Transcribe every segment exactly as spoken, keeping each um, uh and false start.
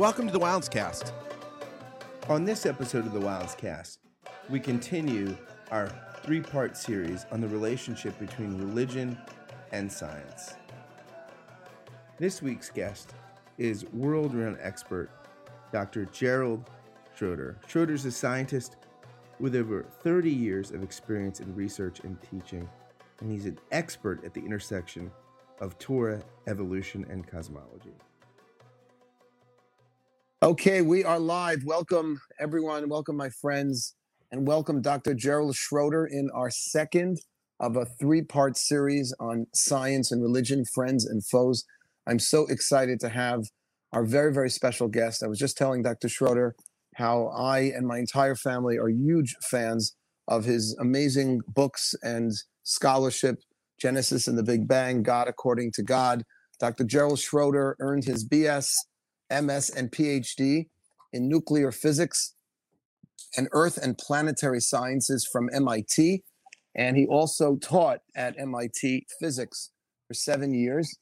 Welcome to the WildsCast. On this episode of the WildsCast, we continue our three-part series on the relationship between religion and science. This week's guest is world-renowned expert Doctor Gerald Schroeder. Schroeder's a scientist with over thirty years of experience in research and teaching, and he's an expert at the intersection of Torah, evolution, and cosmology. Okay, we are live. Welcome, everyone. Welcome, my friends. And welcome, Doctor Gerald Schroeder, in our second of a three-part series on science and religion, friends and foes. I'm so excited to have our very, very special guest. I was just telling Doctor Schroeder how I and my entire family are huge fans of his amazing books and scholarship, Genesis and the Big Bang, God According to God. Doctor Gerald Schroeder earned his B S, M S, and P H D in nuclear physics and earth and planetary sciences from M I T. And he also taught at M I T physics for seven years.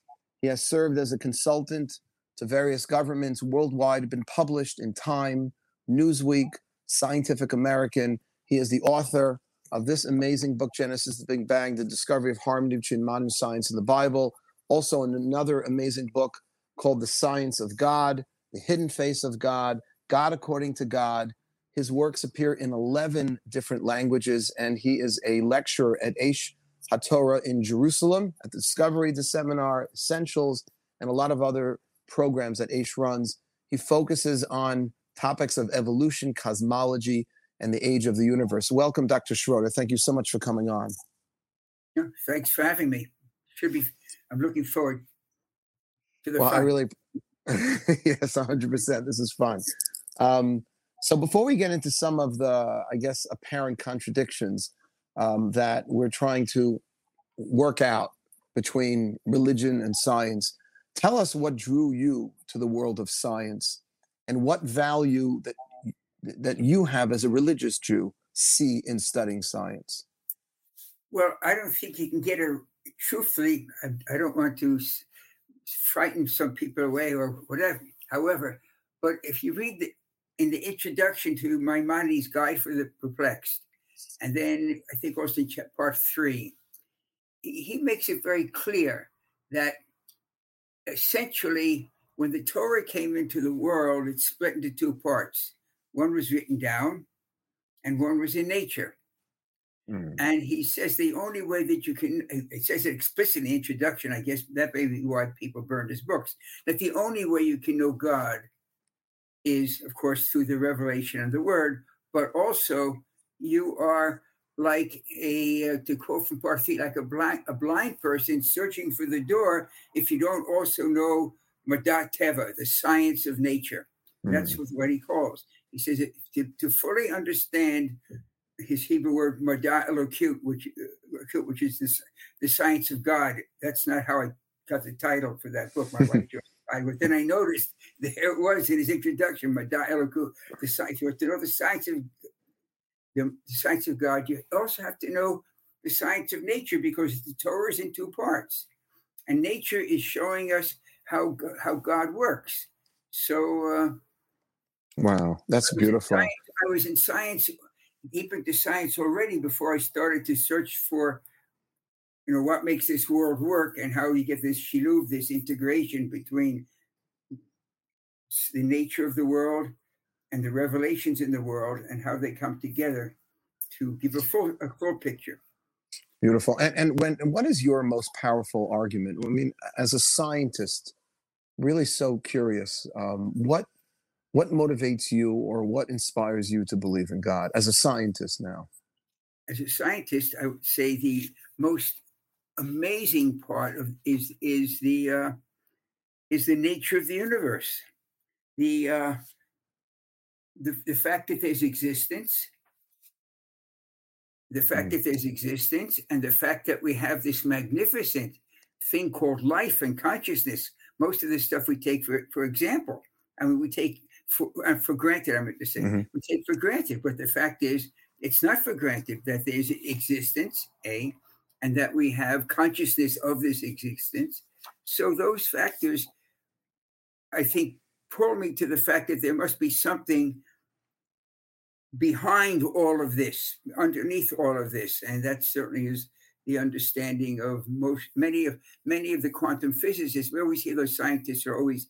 He has served as a consultant to various governments worldwide, been published in Time, Newsweek, Scientific American. He is the author of this amazing book, Genesis, the Big Bang, The Discovery of Harmony Between Modern Science and the Bible. Also in another amazing book called The Science of God, The Hidden Face of God, God According to God. His works appear in eleven different languages, and he is a lecturer at Aish HaTorah in Jerusalem, at the Discovery, the Seminar, Essentials, and a lot of other programs that Aish runs. He focuses on topics of evolution, cosmology, and the age of the universe. Welcome, Doctor Schroeder. Thank you so much for coming on. Yeah, thanks for having me. Should be. I'm looking forward to the well, fun. I really, yes, one hundred percent. This is fun. Um, so before we get into some of the, I guess, apparent contradictions um, that we're trying to work out between religion and science, tell us what drew you to the world of science and what value that that you have as a religious Jew see in studying science? Well, I don't think you can get a, truthfully, I, I don't want to s- frighten some people away or whatever. However, but if you read the, in the introduction to Maimonides' Guide for the Perplexed, and then I think also in part three, he makes it very clear that essentially when the Torah came into the world, it's split into two parts. One was written down and one was in nature. Mm. And he says the only way that you can, it says it explicitly in the introduction, I guess that may be why people burned his books, that the only way you can know God is, of course, through the revelation of the word, but also you are like a, uh, to quote from Parfit, like a blind, a blind person searching for the door if you don't also know Madat Teva, the science of nature. Mm. That's what he calls. He says it, to, to fully understand his Hebrew word Madat Elokut, which which is this, the science of God. That's not how I got the title for that book. My wife I, but then I noticed there it was in his introduction, Madat Elokut, the science. To know the science of the science of God, you also have to know the science of nature because the Torah is in two parts, and nature is showing us how how God works. So. Uh, Wow, that's beautiful. I was in science, deep into science already before I started to search for, you know, what makes this world work and how you get this shiluv, this integration between the nature of the world and the revelations in the world and how they come together to give a full, a full picture. Beautiful. And and when and what is your most powerful argument? I mean, as a scientist, really so curious. Um, what What motivates you or what inspires you to believe in God as a scientist now? As a scientist, I would say the most amazing part of is is the uh, is the nature of the universe. The, uh, the the fact that there's existence, the fact mm. that there's existence, and the fact that we have this magnificent thing called life and consciousness. Most of the stuff we take for for example. I mean, we take For, for granted, I meant to say, mm-hmm. we take for granted. But the fact is, it's not for granted that there's existence, A, and that we have consciousness of this existence. So those factors, I think, probing to the fact that there must be something behind all of this, underneath all of this. And that certainly is the understanding of most, many of many of the quantum physicists. We always hear those scientists are always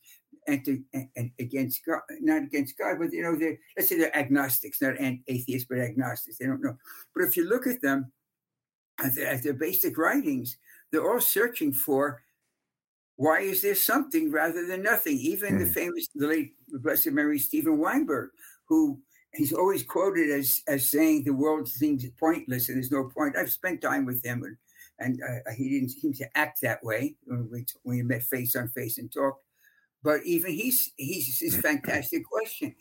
anti, and against God, not against God, but, you know, they're, let's say they're agnostics, not atheists, but agnostics. They don't know. But if you look at them, at their, at their basic writings, they're all searching for, why is there something rather than nothing? Even mm. the famous, the late, blessed memory, Stephen Weinberg, who he's always quoted as as saying the world seems pointless and there's no point. I've spent time with him, and, and uh, he didn't seem to act that way when we, when we met face on face and talked. But even he's, he's his fantastic question,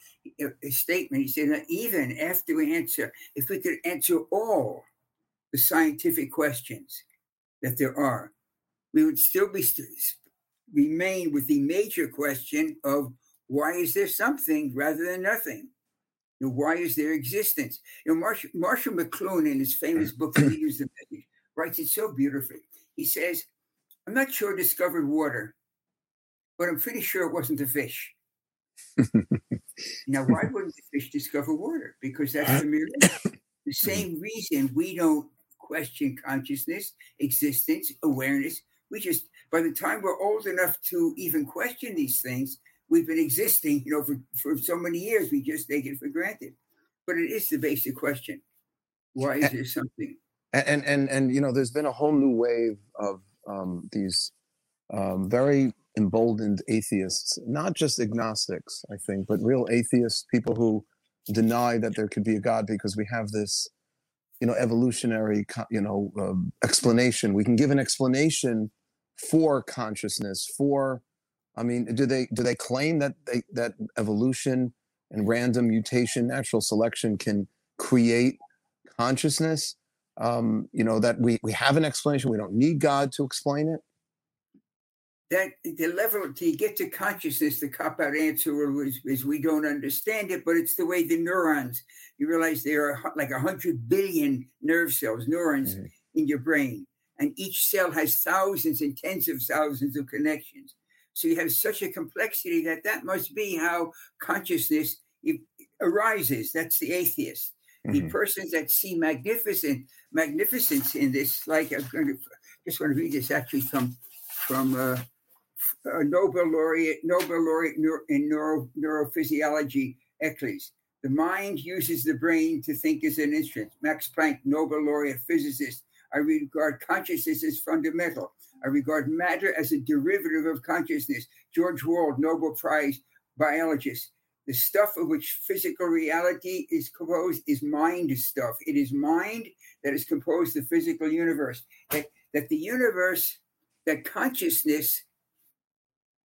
his statement. He said, even after we answer, if we could answer all the scientific questions that there are, we would still be st- remain with the major question of why is there something rather than nothing? You know, why is there existence? You know, Marshall, Marshall McLuhan, in his famous book, The Use the Message, writes it so beautifully. He says, I'm not sure I discovered water, but I'm pretty sure it wasn't a fish. Now, why wouldn't the fish discover water? Because that's the mere the same reason we don't question consciousness, existence, awareness. We just, by the time we're old enough to even question these things, we've been existing, you know, for, for so many years, we just take it for granted. But it is the basic question. Why is there something? And, and, and, and you know, there's been a whole new wave of um, these um, very emboldened atheists, not just agnostics, I think, but real atheists, people who deny that there could be a God because we have this, you know, evolutionary, you know, um, explanation. We can give an explanation for consciousness, for, I mean, do they do they claim that they, that evolution and random mutation, natural selection, can create consciousness? Um, you know, that we, we have an explanation. We don't need God to explain it. That the level to get to consciousness, the cop-out answer is, is we don't understand it, but it's the way the neurons. You realize there are like a hundred billion nerve cells, neurons mm-hmm. in your brain, and each cell has thousands and tens of thousands of connections. So you have such a complexity that that must be how consciousness arises. That's the atheist. Mm-hmm. The persons that see magnificent magnificence in this, like I'm going to just want to read this actually from from uh, a Nobel laureate, Nobel laureate in neuro, neurophysiology, Eccles. The mind uses the brain to think as an instrument. Max Planck, Nobel laureate physicist. I regard consciousness as fundamental. I regard matter as a derivative of consciousness. George Wald, Nobel Prize biologist. The stuff of which physical reality is composed is mind stuff. It is mind that is composed of the physical universe. That, that the universe, that consciousness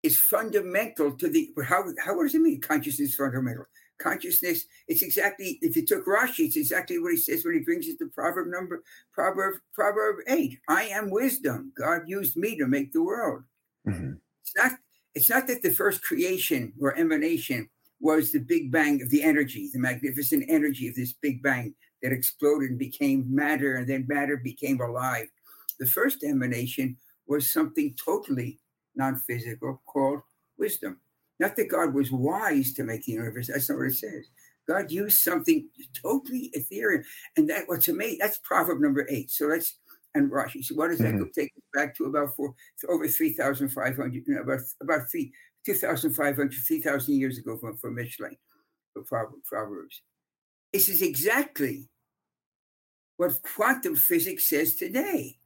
is fundamental to the, how, how what does it mean consciousness is fundamental? Consciousness, it's exactly, if you took Rashi, it's exactly what he says when he brings it to Proverb number, Proverb, Proverb eight. I am wisdom. God used me to make the world. Mm-hmm. It's not, it's not that the first creation or emanation was the Big Bang of the energy, the magnificent energy of this Big Bang that exploded and became matter, and then matter became alive. The first emanation was something totally non-physical called wisdom. Not that God was wise to make the universe. That's not what it says. God used something totally ethereal. And that what's amazing, that's Proverb number eight. So that's, and Rashi. So what does that mm-hmm. go, take us back to about four, over three thousand five hundred, you know, about, about three, two thousand five hundred, three thousand years ago from, from Mishnah, for Proverbs. This is exactly what quantum physics says today.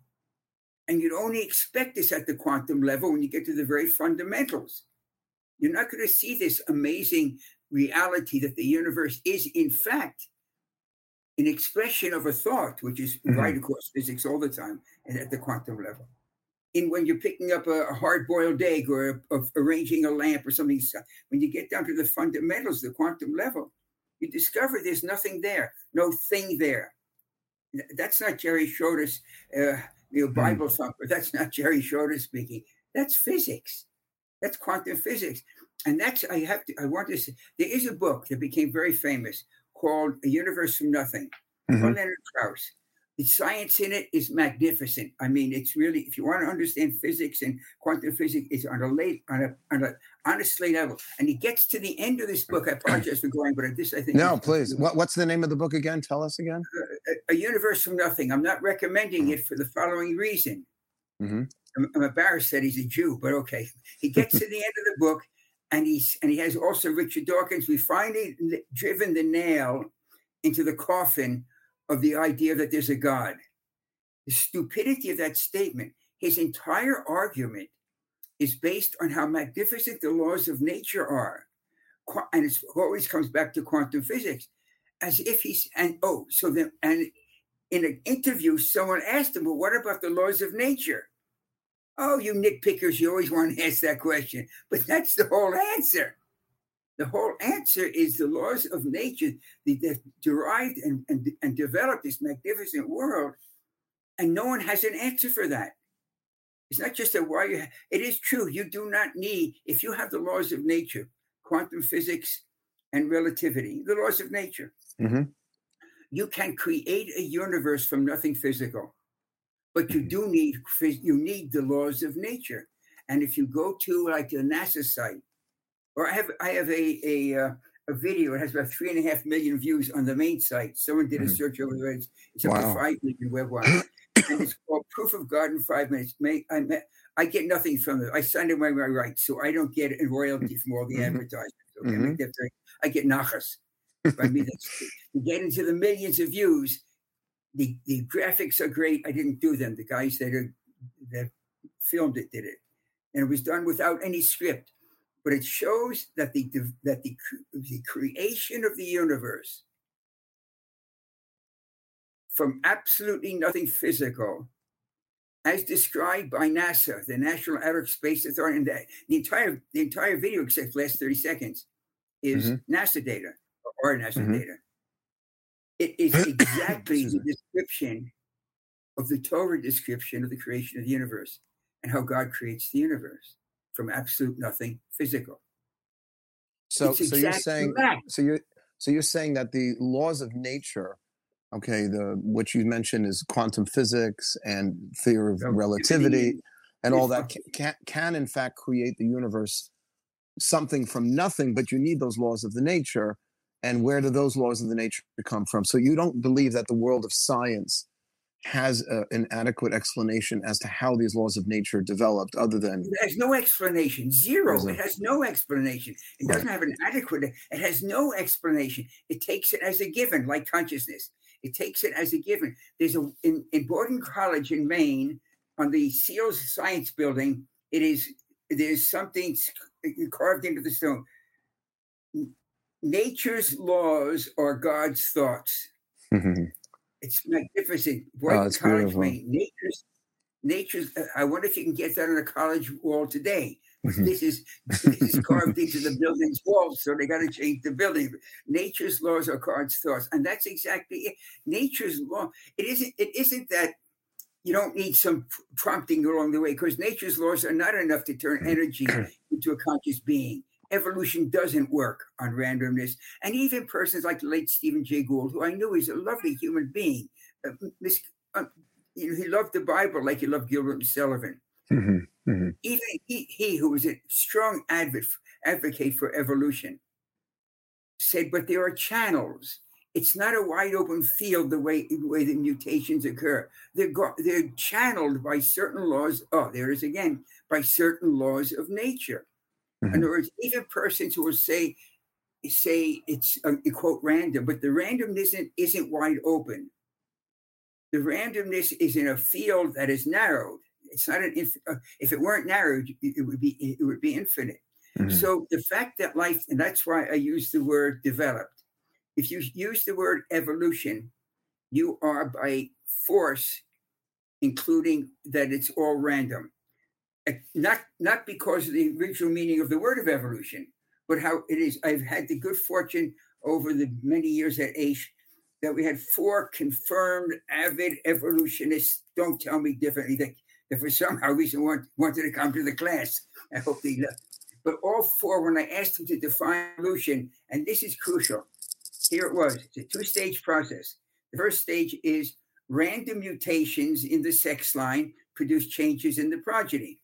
And you'd only expect this at the quantum level when you get to the very fundamentals. You're not going to see this amazing reality that the universe is, in fact, an expression of a thought, which is mm-hmm. right across physics all the time and at the quantum level. And when you're picking up a, a hard-boiled egg or a, of arranging a lamp or something, when you get down to the fundamentals, the quantum level, you discover there's nothing there, no thing there. That's not Jerry Schroeder's uh, you know, Bible mm-hmm. thumper. That's not Jerry Schroeder speaking. That's physics. That's quantum physics. And that's, I have to, I want to say, there is a book that became very famous called A Universe from Nothing. Mm-hmm. Leonard Krauss. The science in it is magnificent. I mean, it's really, if you want to understand physics and quantum physics, it's on a late, on a, on a, on a slate level. And he gets to the end of this book. I apologize for going, but this, I think. No, please. What, what's the name of the book again? Tell us again. Uh, a, a Universe from Nothing. I'm not recommending it for the following reason. Mm-hmm. I'm, I'm embarrassed that he's a Jew, but okay. He gets to the end of the book, and he's, and he has also Richard Dawkins. We finally l- driven the nail into the coffin of the idea that there's a God. The stupidity of that statement, his entire argument is based on how magnificent the laws of nature are. And it always comes back to quantum physics, as if he's, and oh, so then, and in an interview, someone asked him, well, what about the laws of nature? Oh, you nitpickers, you always want to ask that question, but that's the whole answer. The whole answer is the laws of nature that derived and, and, and developed this magnificent world, and no one has an answer for that. It's not just a why you. Ha- it is true. You do not need, if you have the laws of nature, quantum physics and relativity, the laws of nature, mm-hmm. you can create a universe from nothing physical, but you mm-hmm. do need you need the laws of nature. And if you go to like the NASA site. Or I have I have a a, uh, a video. It has about three and a half million views on the main site. Someone did a search over there. It's, it's wow. up to five million web watches. And it's called Proof of God in Five Minutes. May, I, I get nothing from it. I signed away my rights, so I don't get a royalty from all the mm-hmm. advertisements. Okay, mm-hmm. I, get, I get nachas. I mean, you get into the millions of views. The the graphics are great. I didn't do them. The guys that are, that filmed it did it, and it was done without any script. But it shows that the that the, the creation of the universe from absolutely nothing physical, as described by NASA, the National Outer Space Authority, and the, the entire the entire video, except the last thirty seconds, is mm-hmm. NASA data or NASA mm-hmm. data. It is exactly the description of the Torah description of the creation of the universe and how God creates the universe from absolute nothing physical. So, so you're saying, so you're, so you're saying that the laws of nature, okay, the what you mentioned is quantum physics and theory of relativity, and all that can, can in fact create the universe, something from nothing. But you need those laws of the nature, and where do those laws of the nature come from? So you don't believe that the world of science has a, an adequate explanation as to how these laws of nature developed, other than... There's no explanation. Zero. It has no explanation. It doesn't right. have an adequate... It has no explanation. It takes it as a given, like consciousness. It takes it as a given. There's a... In, in Bowdoin College in Maine, on the Seals Science Building, it is... There's something carved into the stone. Nature's laws are God's thoughts. Mm-hmm. It's magnificent. Boy, oh, it's college made. Nature's, nature's, uh, I wonder if you can get that on a college wall today. Mm-hmm. This is this is carved into the building's walls, so they got to change the building. Nature's laws are God's thoughts, and that's exactly it. Nature's law. It isn't. It isn't that you don't need some prompting along the way, because nature's laws are not enough to turn energy into a conscious being. Evolution doesn't work on randomness. And even persons like the late Stephen Jay Gould, who I knew is a lovely human being, uh, mis- uh, you know, he loved the Bible like he loved Gilbert and Sullivan. Mm-hmm, mm-hmm. Even he, he, who was a strong adv- advocate for evolution, said, but there are channels. It's not a wide open field the way, the way the mutations occur. They're, go- they're channeled by certain laws. Oh, there it is again, by certain laws of nature. Mm-hmm. In other words, even persons who will say, say it's, uh, quote, random, but the randomness isn't, isn't wide open. The randomness is in a field that is narrowed. It's not an inf- uh, if it weren't narrowed, it would be it would be infinite. Mm-hmm. So the fact that life, and that's why I use the word developed. If you use the word evolution, you are by force including that it's all random. Not not because of the original meaning of the word of evolution, but how it is. I've had the good fortune over the many years at Aish that we had four confirmed avid evolutionists. Don't tell me differently. That, that for somehow reason want, wanted to come to the class. I hope they left. But all four, when I asked them to define evolution, and this is crucial, here it was. It's a two-stage process. The first stage is Random mutations in the sex line produce changes in the progeny.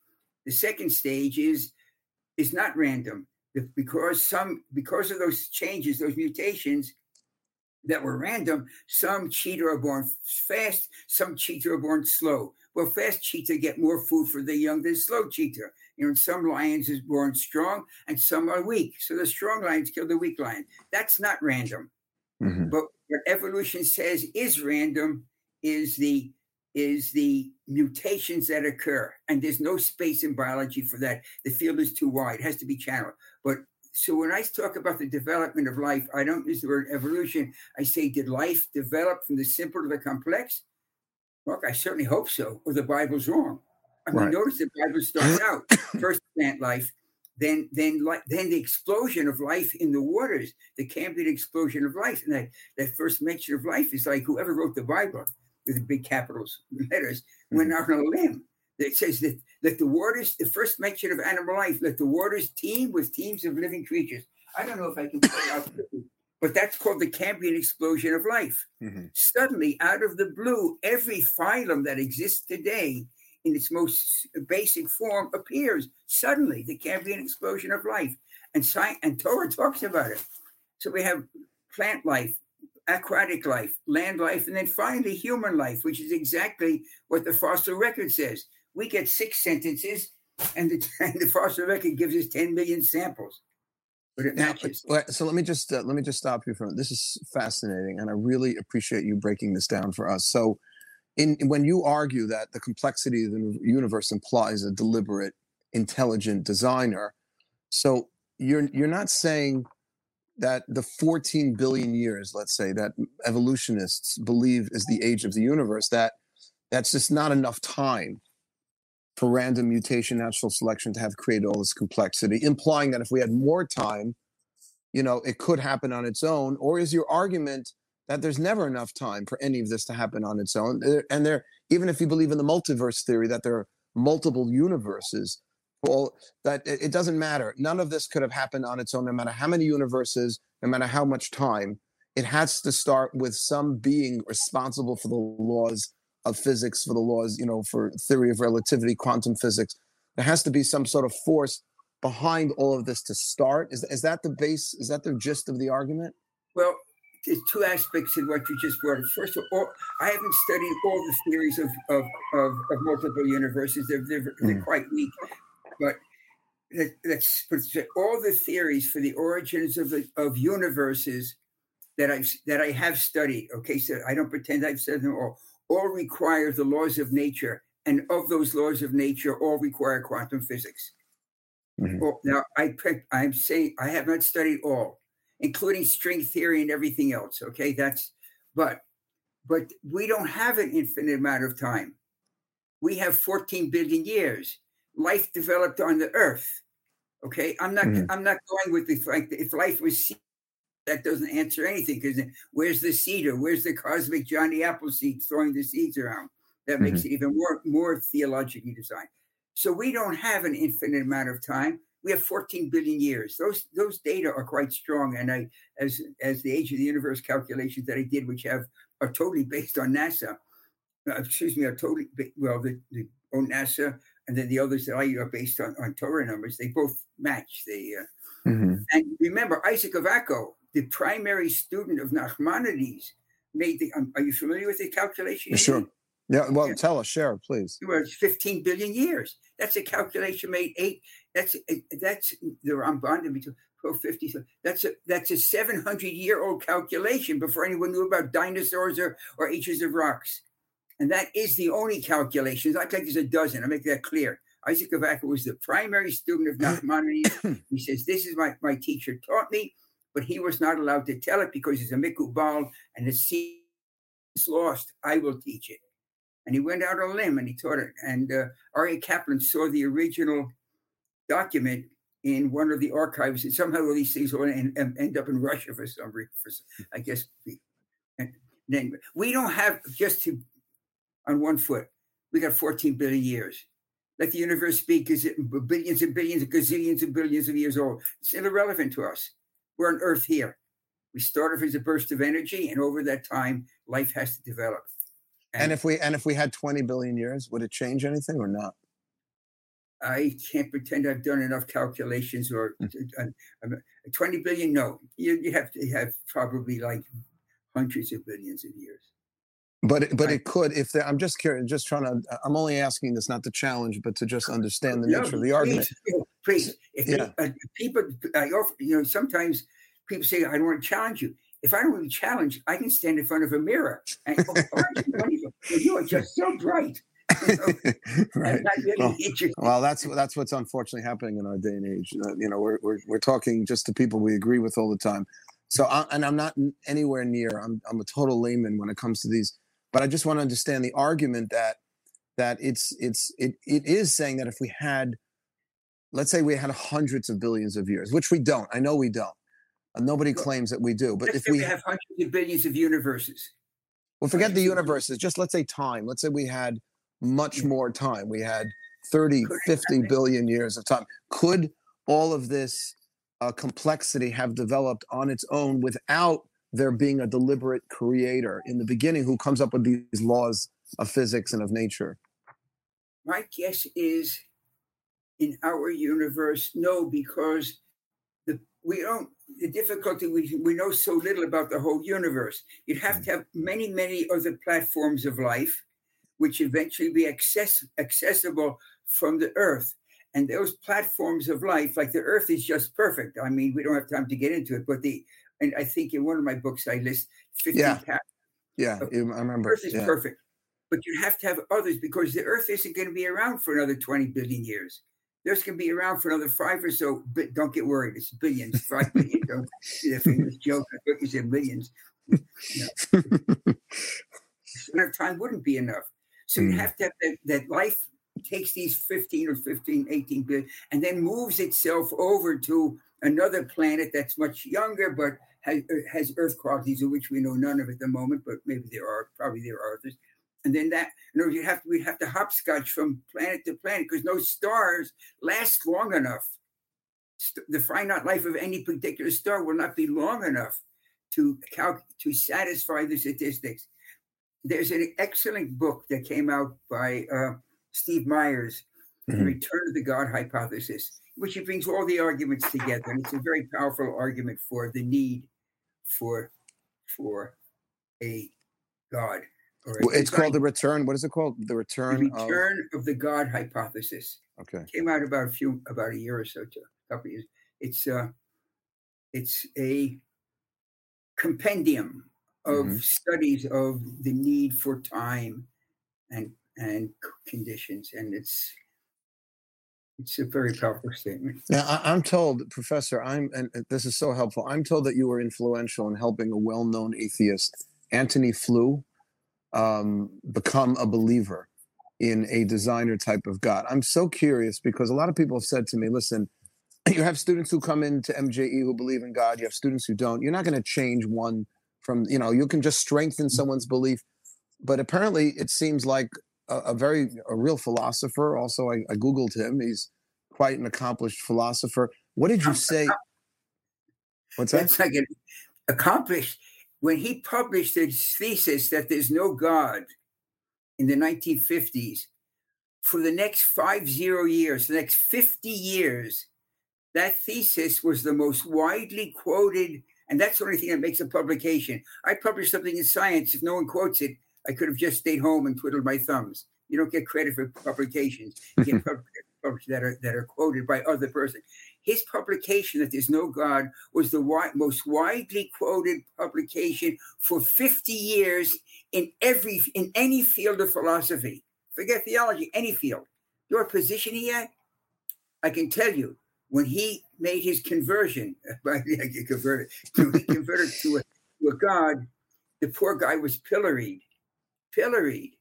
The second stage is is not random. Because some, because of those changes, those mutations that were random, some cheetah are born fast, some cheetah are born slow. Well, fast cheetah get more food for the young than slow cheetah. You know, some lions is born strong and some are weak. So the strong lions kill the weak lion. That's not random. Mm-hmm. But what evolution says is random is the is the mutations that occur. And there's no space in biology for that. The field is too wide. It has to be channeled. But so when I talk about the development of life, I don't use the word evolution. I say, did life develop from the simple to the complex? Look, I certainly hope so, or the Bible's wrong. I mean, right. Notice the Bible starts out, first plant life, then then, li- then the explosion of life in the waters, the Cambrian explosion of life. And that, that first mention of life is like whoever wrote the Bible, with the big capitals letters, mm-hmm. went out on a limb. It says that let the waters, the first mention of animal life, let the waters teem with teams of living creatures. I don't know if I can point out, but that's called the Cambrian explosion of life. Mm-hmm. Suddenly, out of the blue, every phylum that exists today in its most basic form appears. Suddenly, the Cambrian explosion of life. And, sci- and Torah talks about it. So we have plant life, aquatic life, land life, and then finally human life, which is exactly what the fossil record says. We get six sentences, and the, and the fossil record gives us ten million samples. But it matches. Now, so let me just uh, let me just stop you from this. Is fascinating, and I really appreciate you breaking this down for us. So, in when you argue that the complexity of the universe implies a deliberate, intelligent designer, so you're you're not saying that the fourteen billion years, let's say, that evolutionists believe is the age of the universe, that that's just not enough time for random mutation, natural selection to have created all this complexity, implying that if we had more time, you know, it could happen on its own? Or is your argument that there's never enough time for any of this to happen on its own? And there, even if you believe in the multiverse theory, that there are multiple universes, well, that it doesn't matter. None of this could have happened on its own, no matter how many universes, no matter how much time. It has to start with some being responsible for the laws of physics, for the laws, you know, for theory of relativity, quantum physics. There has to be some sort of force behind all of this to start. Is, is that the base? Is that the gist of the argument? Well, there's two aspects in what you just brought up. First of all, I haven't studied all the theories of of, of, of multiple universes. They're, they're, they're mm. quite weak. But that's, all the theories for the origins of the, of universes that I've that I have studied. Okay, so I don't pretend I've studied them all. All require the laws of nature, and of those laws of nature, all require quantum physics. Mm-hmm. All, now, I, I'm saying I have not studied all, including string theory and everything else. Okay, that's but but we don't have an infinite amount of time. We have fourteen billion years. Life developed on the Earth. Okay, I'm not mm-hmm. I'm not going with the like if life was seed, that doesn't answer anything, because where's the cedar? Where's the cosmic Johnny Appleseed throwing the seeds around? That makes mm-hmm. it even more, more theologically designed. So we don't have an infinite amount of time. We have fourteen billion years. Those those data are quite strong. And I, as as the age of the universe calculations that I did, which have are totally based on NASA, uh, excuse me, are totally well the, the on NASA, and then the others that I are based on on Torah numbers. They both match. They uh, mm-hmm. and remember Isaac of Akko, the primary student of Nachmanides, made the, um, are you familiar with the calculation? Sure. Yeah, well, yeah. Tell us, share, please. It was fifteen billion years. That's a calculation made eight, that's that's the Ramban, twelve fifty, that's a, that's a seven hundred year old calculation before anyone knew about dinosaurs or, or ages of rocks. And that is the only calculation. It's not like there's a dozen, I make that clear. Isaac of Akko was the primary student of Nachmanides. He says, this is what my, my teacher taught me. But he was not allowed to tell it because he's a mikubal, and the seed is lost. I will teach it. And he went out on a limb and he taught it. And uh, Aryeh Kaplan saw the original document in one of the archives, and somehow all these things will end, end up in Russia for some reason. I guess. And then we don't have just to on one foot. We got fourteen billion years. Let the universe speak is billions and billions, gazillions and billions of years old. It's irrelevant to us. We're on Earth here. We started as a burst of energy, and over that time, life has to develop. And, and if we and if we had twenty billion years, would it change anything or not? I can't pretend I've done enough calculations or mm-hmm. twenty billion. No, you, you have to have probably like hundreds of billions of years. But but right. It could if there, I'm just curious, just trying to. I'm only asking this not to challenge, but to just understand the no, nature of the please, argument. Please, if yeah. they, uh, people, I often, you know, sometimes people say, "I don't want to challenge you." If I don't want to challenge, I can stand in front of a mirror. And, oh, you, you are just so bright. You know? Right. I'm not really well, interested. Well, that's that's what's unfortunately happening in our day and age. You know, we're we're we're talking just to people we agree with all the time. So, I, and I'm not anywhere near. I'm I'm a total layman when it comes to these. But I just want to understand the argument that that it's it's it it is saying that if we had, let's say we had hundreds of billions of years, which we don't. I know we don't. And nobody well, claims that we do. But if we, we have hundreds of billions of universes, well, forget the universes. Just let's say time. Let's say we had much yeah. more time. We had thirty, fifty billion years of time. Could all of this uh, complexity have developed on its own without there being a deliberate creator in the beginning who comes up with these laws of physics and of nature? My guess is in our universe, no, because the, we don't, the difficulty, we, we know so little about the whole universe. You'd have to have many, many other platforms of life, which eventually be access, accessible from the Earth. And those platforms of life, like the Earth is just perfect. I mean, we don't have time to get into it, but the, and I think in one of my books, I list fifty yeah. patterns. Yeah, I remember. The Earth is yeah. perfect. But you have to have others because the Earth isn't going to be around for another twenty billion years. The Earth's going to be around for another five or so. But don't get worried. It's billions, five billion. Don't see that famous joke. I thought you said millions. Enough time wouldn't be enough. So mm. you have to have that, that life takes these fifteen or fifteen, eighteen billion, and then moves itself over to another planet that's much younger, but has, has Earth qualities of which we know none of at the moment, but maybe there are, probably there are others. And then that, you know, you have to, we'd have to hopscotch from planet to planet because no stars last long enough. St- the finite life of any particular star will not be long enough to calc- to satisfy the statistics. There's an excellent book that came out by uh, Steve Myers, mm-hmm. The Return of the God Hypothesis, which it brings all the arguments together. And it's a very powerful argument for the need for for a God. Or a it's design. Called the return. What is it called? The return. The return of... of the God hypothesis. Okay. It came out about a few, about a year or so, a couple of years. It's uh, it's a compendium of mm-hmm. studies of the need for time and and conditions, and it's. It's a very powerful statement. Now, I, I'm told, Professor, I'm, and this is so helpful, I'm told that you were influential in helping a well-known atheist, Anthony Flew, um, become a believer in a designer type of God. I'm so curious because a lot of people have said to me, listen, you have students who come into M J E who believe in God. You have students who don't. You're not going to change one from, you know, you can just strengthen someone's belief. But apparently it seems like A, a very a real philosopher. Also, I, I Googled him. He's quite an accomplished philosopher. What did you say? What's that? That's like an accomplished. When he published his thesis that there's no God in the nineteen fifties, for the next five zero years, the next fifty years, that thesis was the most widely quoted, and that's the only thing that makes a publication. I published something in Science. If no one quotes it, I could have just stayed home and twiddled my thumbs. You don't get credit for publications. You get publications that are that are quoted by other person. His publication that there's no God was the wi- most widely quoted publication for fifty years in every in any field of philosophy. Forget theology, any field. You know what position he had? I can tell you when he made his conversion. He converted. He converted to a, to a God. The poor guy was pilloried. Pilloried.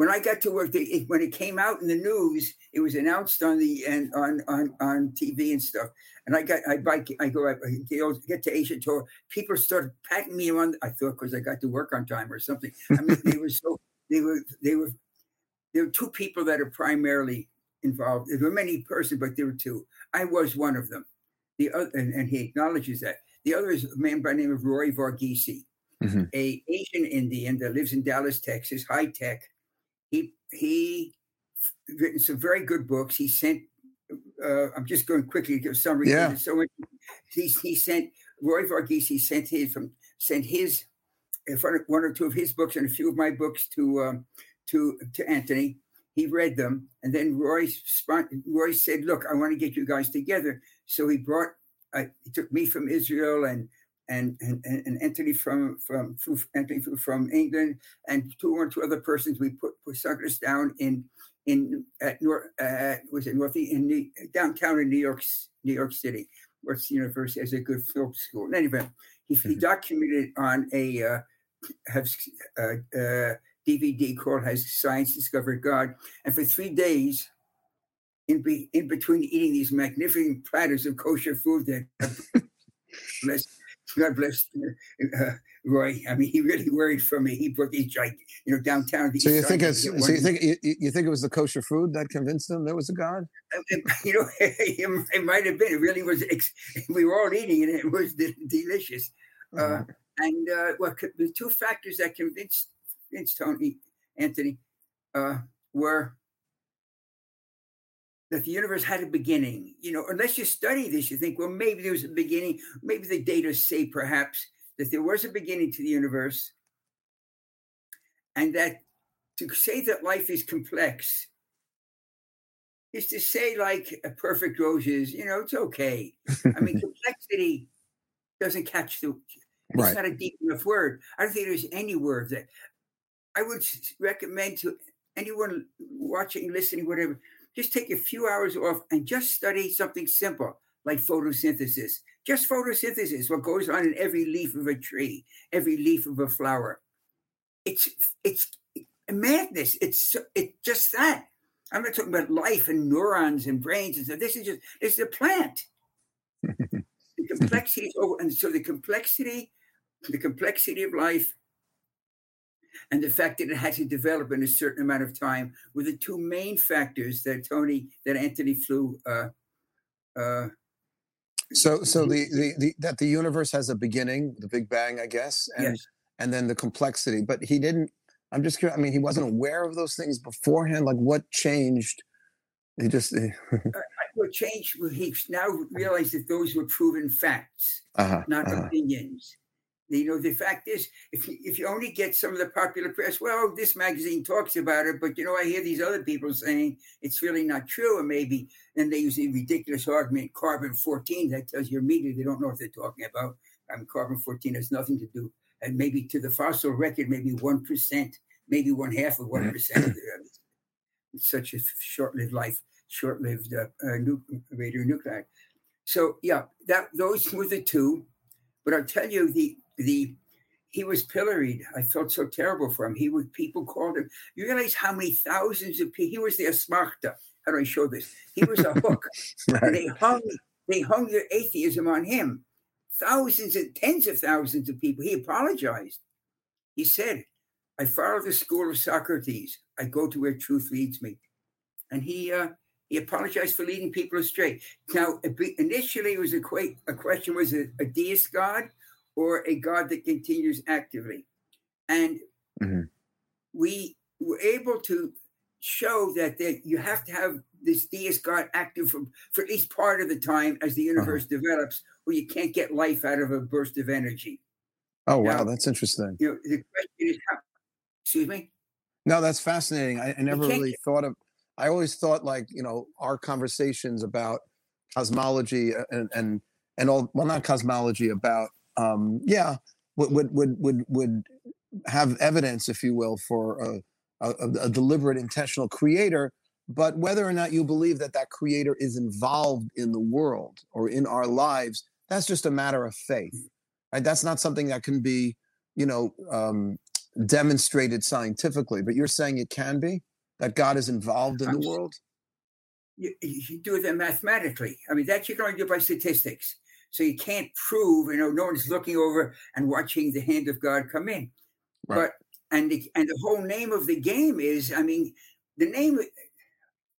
When I got to work, they, when it came out in the news, it was announced on the and on on on T V and stuff. And I got I bike I go I get to Aish HaTorah. People started patting me on. I thought because I got to work on time or something. I mean, they were so they were they were there were two people that are primarily involved. There were many persons, but there were two. I was one of them. The other, and, and he acknowledges that. The other is a man by the name of Roy Varghese. mm-hmm. a Asian Indian that lives in Dallas, Texas, high tech. He he written some very good books. He sent. Uh, I'm just going quickly to give a summary. Yeah. So much, he he sent Roy Varghese. He sent his from sent his one or two of his books and a few of my books to um, to to Anthony. He read them, and then Roy Roy said, "Look, I want to get you guys together." So he brought. I, he took me from Israel and and and, and Anthony from from Anthony from England and two or two other persons. We put suckers down in in at North uh, was it North in New, downtown in New York New York City. What's the university has a good film school. And anyway, he, mm-hmm. he documented on a uh, have uh, uh, D V D called "Has Science Discovered God?" And for three days. In, be, in between eating these magnificent platters of kosher food that God bless, God bless uh, Roy. I mean, he really worried for me. He brought these giant, you know, downtown. The so you think it's, so you think you, you think it was the kosher food that convinced him there was a God? I mean, you know, it, it might have been. It really was. We were all eating it. And it was delicious. Mm-hmm. Uh, and uh, well, the two factors that convinced, convinced Tony Anthony uh, were. That the universe had a beginning, you know, unless you study this, you think, well, maybe there was a beginning. Maybe the data say perhaps that there was a beginning to the universe. And that to say that life is complex is to say like a perfect roses, you know, it's okay. I mean, complexity doesn't catch the, it's right. Not a deep enough word. I don't think there's any word that I would recommend to anyone watching, listening, whatever. Just take a few hours off and just study something simple like photosynthesis. Just photosynthesis, what goes on in every leaf of a tree, every leaf of a flower. It's it's madness. It's it's just that. I'm not talking about life and neurons and brains and stuff. This is just this is a plant. The complexity is over, and so the complexity, the complexity of life. And the fact that it had to develop in a certain amount of time were the two main factors that Tony, that Anthony Flew. Uh, uh, so, so the, the the that the universe has a beginning, the Big Bang, I guess, and yes. And then the complexity. But he didn't. I'm just curious. I mean, he wasn't aware of those things beforehand. Like, what changed? He just uh, what changed. Well, he now realized that those were proven facts, uh-huh, not uh-huh. opinions. You know, the fact is, if you, if you only get some of the popular press, well, this magazine talks about it, but, you know, I hear these other people saying it's really not true, or maybe, then they use the ridiculous argument, carbon fourteen, that tells you immediately they don't know what they're talking about. I mean, carbon fourteen has nothing to do, and maybe to the fossil record, maybe one percent, maybe one half of one percent. Of it's such a short-lived life, short-lived uh, uh, nu- radionuclide. So, yeah, that those were the two, but I'll tell you, the The he was pilloried. I felt so terrible for him. He would people called him. You realize how many thousands of people. He was the asmachta. How do I show this? He was a hook. Right. They hung. They hung their atheism on him. Thousands and tens of thousands of people. He apologized. He said, "I follow the school of Socrates. I go to where truth leads me," and he uh, he apologized for leading people astray. Now, initially, it was a, qu- a question: was it a deist God? Or a God that continues actively. And mm-hmm. we were able to show that, that you have to have this deist God active for, for at least part of the time as the universe uh-huh. develops, or you can't get life out of a burst of energy. Oh, wow. Now, that's interesting. You know, the question is how, excuse me? No, that's fascinating. I, I never really thought of, I always thought like, you know, our conversations about cosmology and, and, and all, well, not cosmology, about Um, yeah, would would would would have evidence, if you will, for a, a, a deliberate, intentional creator. But whether or not you believe that that creator is involved in the world or in our lives, that's just a matter of faith. Right? That's not something that can be, you know, um, demonstrated scientifically. But you're saying it can be, that God is involved in the world? You, you do that mathematically. I mean, that you can only do by statistics. So you can't prove, you know, no one's looking over and watching the hand of God come in. Right. But, and the, and the whole name of the game is, I mean, the name,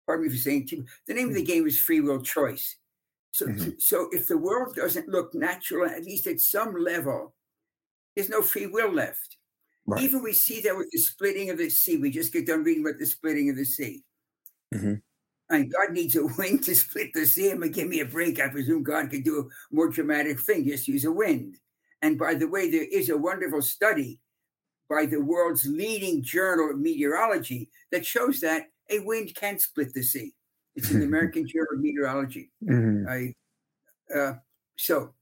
pardon me for saying too, the name mm-hmm. of the game is free will choice. So, mm-hmm. so if the world doesn't look natural, at least at some level, There's no free will left. Right. Even we see that with the splitting of the sea. We just get done reading about the splitting of the sea. Mm-hmm. And God needs a wind to split the sea. I mean, give me a break. I presume God could do a more dramatic thing, just use a wind. And by the way, there is a wonderful study by the world's leading journal of meteorology that shows that a wind can split the sea. It's in the American Journal of Meteorology. Mm-hmm. I, uh, so,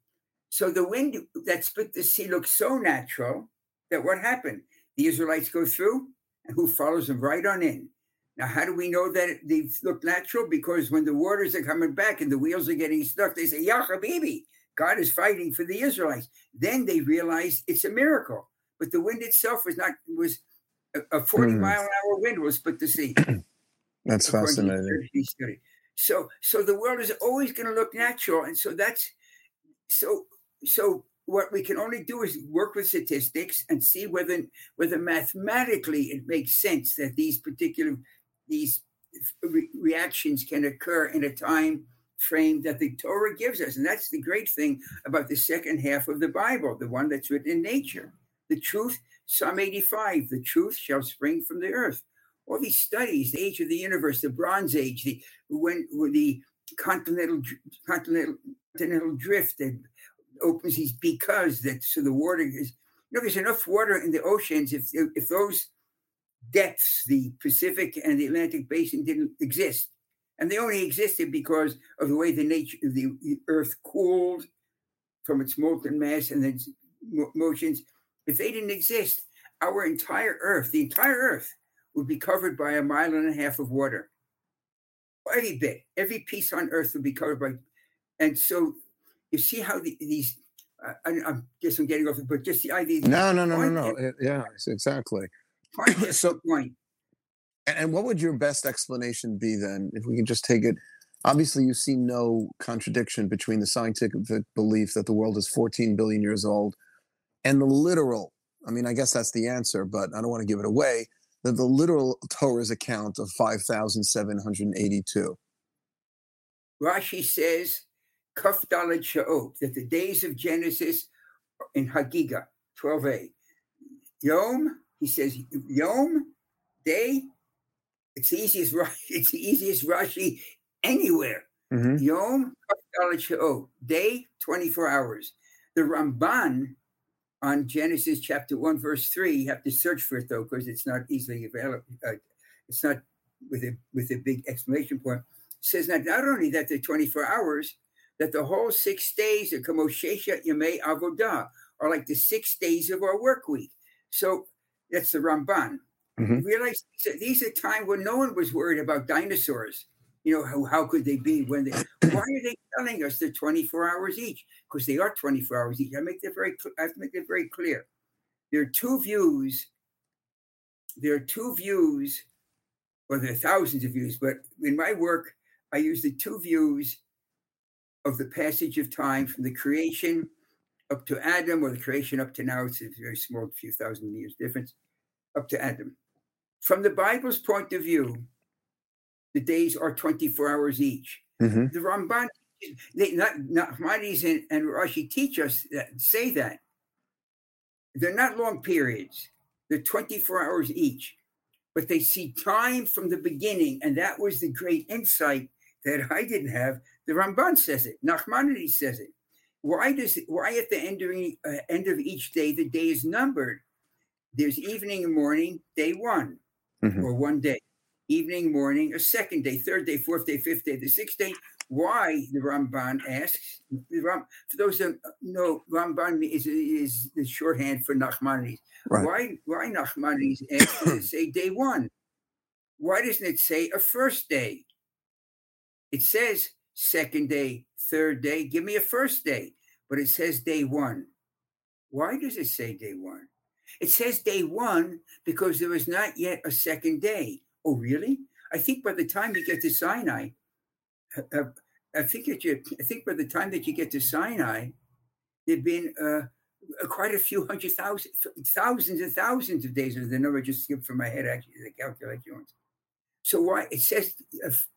so the wind that split the sea looks so natural that what happened? The Israelites go through, and who follows them right on in? Now, how do we know that they look natural? Because when the waters are coming back and the wheels are getting stuck, they say, "Ya Habibi, God is fighting for the Israelites." Then they realize it's a miracle. But the wind itself was not was a, a forty mm. mile an hour wind will split the sea. That's fascinating. So, so the world is always going to look natural, and so that's so. So, what we can only do is work with statistics and see whether, whether mathematically it makes sense that these particular these re- reactions can occur in a time frame that the Torah gives us, and that's the great thing about the second half of the Bible, the one that's written in nature. The truth, Psalm eighty-five, the truth shall spring from the earth. All these studies, the age of the universe, the Bronze Age, the when, when the continental continental continental drift that opens these because that so the water is you know there's enough water in the oceans if if those depths, the Pacific and the Atlantic basin, didn't exist, and they only existed because of the way the nature the, the Earth cooled from its molten mass and its motions. If they didn't exist, our entire Earth, the entire Earth. would be covered by a mile and a half of water. Every bit, every piece on Earth would be covered by, and so you see how the, these. Uh, I, I guess I'm getting off it, but just the idea. No, no, no, no, no. It, yeah, exactly. So, point. And what would your best explanation be then, if we can just take it? Obviously, you see no contradiction between the scientific belief that the world is fourteen billion years old, and the literal. I mean, I guess that's the answer, but I don't want to give it away. The, the literal Torah's account of five thousand seven hundred eighty-two. Rashi says, Kaf Daled Sha'ot, that the days of Genesis in Hagiga, twelve a. Yom, he says, Yom, day, it's the easiest, it's the easiest Rashi anywhere. Mm-hmm. Yom, Kaf Daled Sha'ot, day, twenty-four hours. The Ramban, on Genesis chapter one, verse three, you have to search for it though, because it's not easily available. Uh, it's not with a with a big exclamation point. It says that not only that the twenty-four hours, that the whole six days of Kamo Shesha Yemei Avodah are like the six days of our work week. So that's the Ramban. Mm-hmm. Realize these are times when no one was worried about dinosaurs. You know, how, how could they be when they, why are they telling us they're twenty-four hours each? Because they are twenty-four hours each. I make that very, I have to make that very clear. There are two views. There are two views, or well, there are thousands of views, but in my work, I use the two views of the passage of time from the creation up to Adam, or the creation up to now. It's a very small, few thousand years difference, up to Adam. From the Bible's point of view, the days are twenty-four hours each. Mm-hmm. The Ramban, they, not Nachmanides and, and Rashi teach us that, say that. They're not long periods. They're twenty-four hours each. But they see time from the beginning, and that was the great insight that I didn't have. The Ramban says it. Nachmanides says it. Why does why at the end of, uh, end of each day, the day is numbered? There's evening and morning, day one, mm-hmm. or one day. Evening, morning, a second day, third day, fourth day, fifth day, the sixth day. Why, the Ramban asks, the Ram, for those that know, Ramban is, is the shorthand for Nachmanides. Right. Why Why Nachmanides asks to say day one? Why doesn't it say a first day? It says second day, third day, give me a first day, but it says day one. Why does it say day one? It says day one because there was not yet a second day. Oh, really? I think by the time you get to Sinai, uh, I think that you, I think by the time that you get to Sinai, there've been uh, quite a few hundred thousand, thousands and thousands of days. Or the number I just skipped from my head, actually, the calculator. So why it says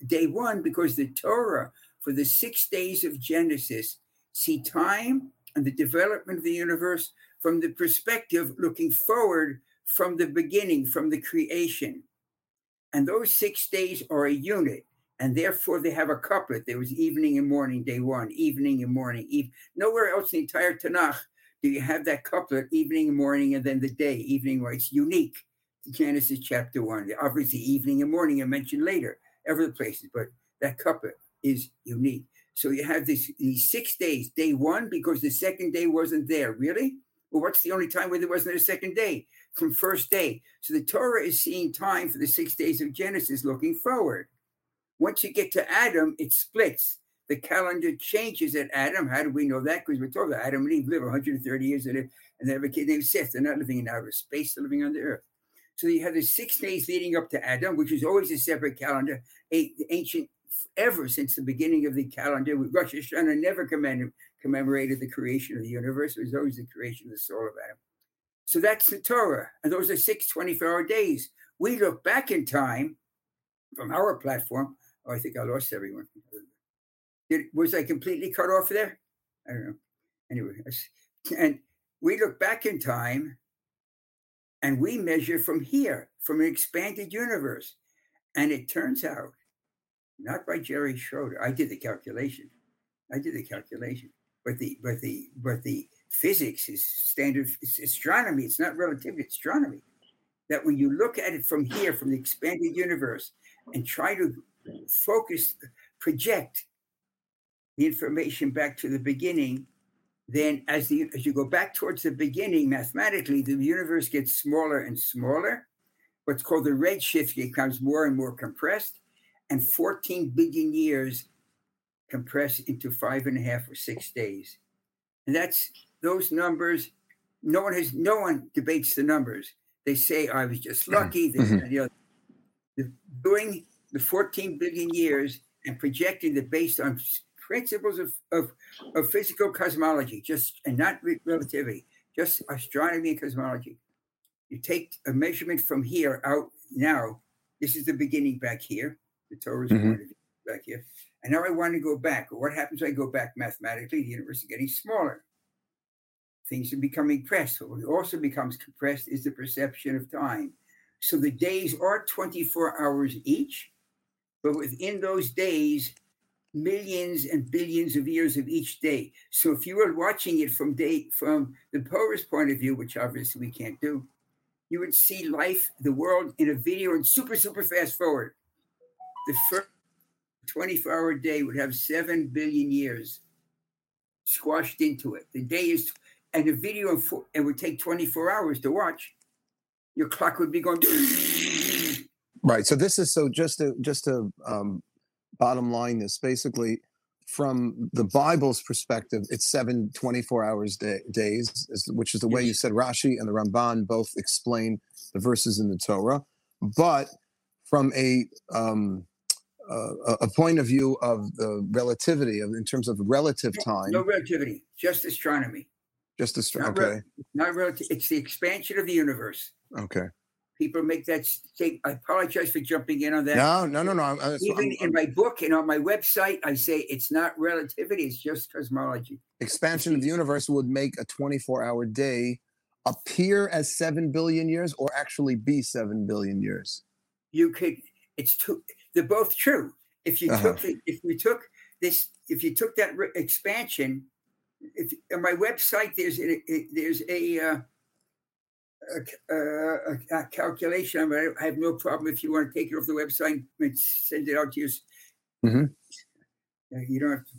day one? Because the Torah for the six days of Genesis see time and the development of the universe from the perspective looking forward from the beginning, from the creation. And those six days are a unit, and therefore they have a couplet. There was evening and morning, day one, evening and morning. Eve- Nowhere else in the entire Tanakh do you have that couplet, evening and morning, and then the day, evening, where it's unique. Genesis chapter one, obviously evening and morning are mentioned later, other places, but that couplet is unique. So you have this, these six days, day one, because the second day wasn't there. Really? Well, what's the only time where there wasn't a second day? From first day. So the Torah is seeing time for the six days of Genesis looking forward. Once you get to Adam, it splits. The calendar changes at Adam. How do we know that? Because we're talking about Adam and Eve live one hundred thirty years and they have a kid named Seth. They're not living in outer space, they're living on the earth. So you have the six days leading up to Adam, which is always a separate calendar, a, the ancient ever since the beginning of the calendar. Rosh Hashanah never commem- commemorated the creation of the universe. It was always the creation of the soul of Adam. So that's the Torah. And those are six twenty-four-hour days. We look back in time from our platform. Oh, I think I lost everyone. Did, was I completely cut off there? I don't know. Anyway, and we look back in time, and we measure from here, from an expanded universe. And it turns out, not by Gerald Schroeder. I did the calculation. I did the calculation. But the but the but the physics is standard, it's astronomy, it's not relativity, it's astronomy. That when you look at it from here, from the expanded universe, and try to focus, project the information back to the beginning, then as the as you go back towards the beginning, mathematically, the universe gets smaller and smaller. What's called the redshift becomes more and more compressed, and fourteen billion years compressed into five and a half or six days. And that's those numbers. No one has no one debates the numbers. They say, I was just lucky. This mm-hmm. and the other. The, doing the fourteen billion years and projecting that based on principles of, of, of physical cosmology, just and not re- relativity, just astronomy and cosmology. You take a measurement from here out now. This is the beginning back here. The Torah's mm-hmm. pointed back here. And now I want to go back. What happens when I go back mathematically? The universe is getting smaller. Things are becoming pressed. What also becomes compressed is the perception of time. So the days are twenty-four hours each, but within those days, millions and billions of years of each day. So if you were watching it from day from the Torah's point of view, which obviously we can't do, you would see life, the world in a video and super, super fast forward. The first twenty-four-hour day would have seven billion years squashed into it. The day is, and the video, for, it would take twenty-four hours to watch. Your clock would be going. Right. So this is, so just to, just to, um, bottom line is basically from the Bible's perspective, it's seven twenty-four hours day, days, which is the way you said Rashi and the Ramban both explain the verses in the Torah. But from a um, uh, a point of view of the relativity, of in terms of relative time. No relativity, just astronomy. Just astronomy. Okay. Re- not relative. It's the expansion of the universe. Okay. People make that mistake. I apologize for jumping in on that. No, no, no, no. I'm, I'm, Even I'm, I'm, in my book and on my website, I say it's not relativity, it's just cosmology. Expansion of the universe would make a twenty-four-hour day appear as seven billion years or actually be seven billion years. You could, it's too, they're both true. If you uh-huh. took, if we took this, if you took that re- expansion, if on my website, there's a, there's a, uh, A, a, a calculation, but I have no problem if you want to take it off the website and send it out to you. Mm-hmm. You don't have to.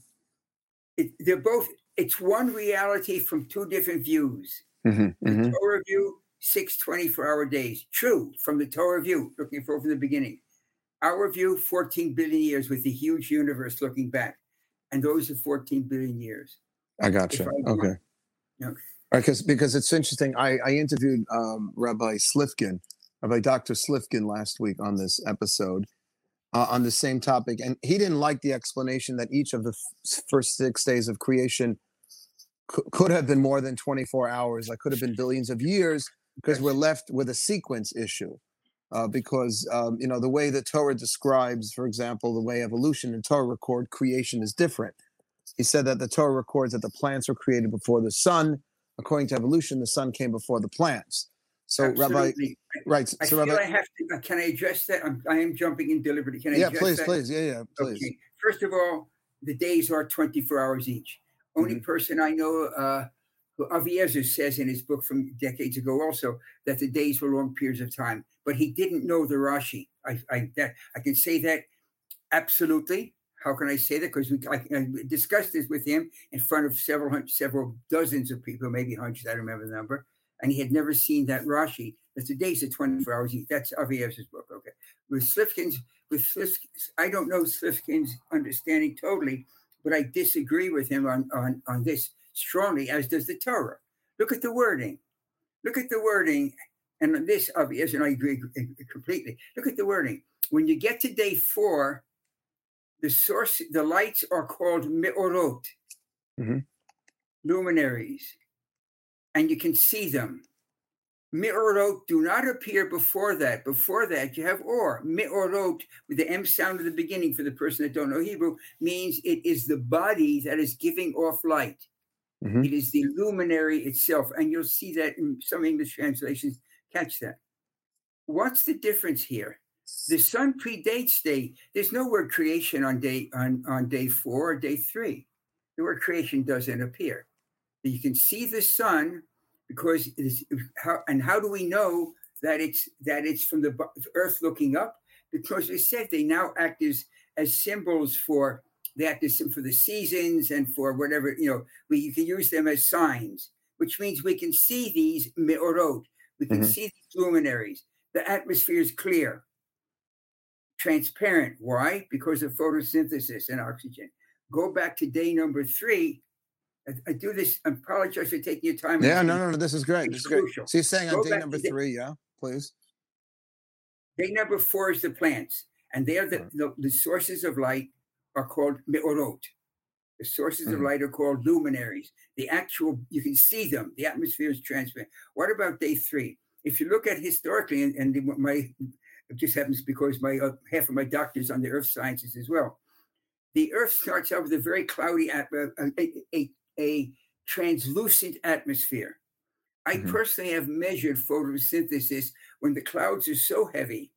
It, they're both, it's one reality from two different views. Mm-hmm. The mm-hmm. Torah view, six twenty-four-hour days. True, from the Torah view, looking forward from the beginning. Our view, fourteen billion years with the huge universe looking back. And those are fourteen billion years. I got you. I okay. Okay. Right, because because it's interesting. I, I interviewed um, Rabbi Slifkin, Rabbi Doctor Slifkin last week on this episode uh, on the same topic. And he didn't like the explanation that each of the f- first six days of creation c- could have been more than twenty-four hours. Like could have been billions of years because we're left with a sequence issue. Uh, because, um, you know, the way the Torah describes, for example, the way evolution and Torah record creation is different. He said that the Torah records that the plants were created before the sun. according to evolution, the sun came before the plants. So, Absolutely. Rabbi, right. I so, feel Rabbi, I have to, can I address that? I'm, I am jumping in deliberately. Can I yeah, address please, that? please. Yeah, yeah, please. Okay. First of all, the days are twenty-four hours each. Only mm-hmm. person I know, uh, who Aviezer says in his book from decades ago also, that the days were long periods of time. But he didn't know the Rashi. I, I, that, I can say that absolutely. How can I say that? Because I, I discussed this with him in front of several hundred, several dozens of people, maybe hundreds, I don't remember the number. And he had never seen that Rashi, that the days are twenty-four hours each. That's Aviezer's book, okay. With Slifkin's, with Slifkin's, I don't know Slifkin's understanding totally, but I disagree with him on, on, on this strongly, as does the Torah. Look at the wording. Look at the wording. And this, Aviezer, I agree completely. Look at the wording. When you get to day four, the source, the lights are called me'orot, mm-hmm. luminaries. And you can see them. Me'orot do not appear before that. Before that, you have or. Me'orot, with the M sound at the beginning for the person that don't know Hebrew, means it is the body that is giving off light. Mm-hmm. It is the luminary itself. And you'll see that in some English translations. Catch that. What's the difference here? The sun predates day. There's no word creation on day, on, on day four or day three. The word creation doesn't appear. You can see the sun because it is, how, and how do we know that it's that it's from the earth looking up? Because we said they now act as, as symbols for they act as for the seasons and for whatever, you know, we you can use them as signs, which means we can see these me'orot, we can mm-hmm. see these luminaries. The atmosphere is clear, transparent. Why? Because of photosynthesis and oxygen. Go back to day number three. I do this. I apologize for taking your time. Yeah, no, no, no. This is great. This is great. So you're saying on day number three, yeah, please. Day number four is the plants, and they are the, the, the sources of light are called me'orot. The sources mm-hmm. of light are called luminaries. The actual, you can see them. The atmosphere is transparent. What about day three? If you look at historically, and, and my, it just happens because my uh, half of my doctor's on the earth sciences as well. The earth starts out with a very cloudy atmosphere. Uh, a, a, a translucent atmosphere. I mm-hmm. personally have measured photosynthesis when the clouds are so heavy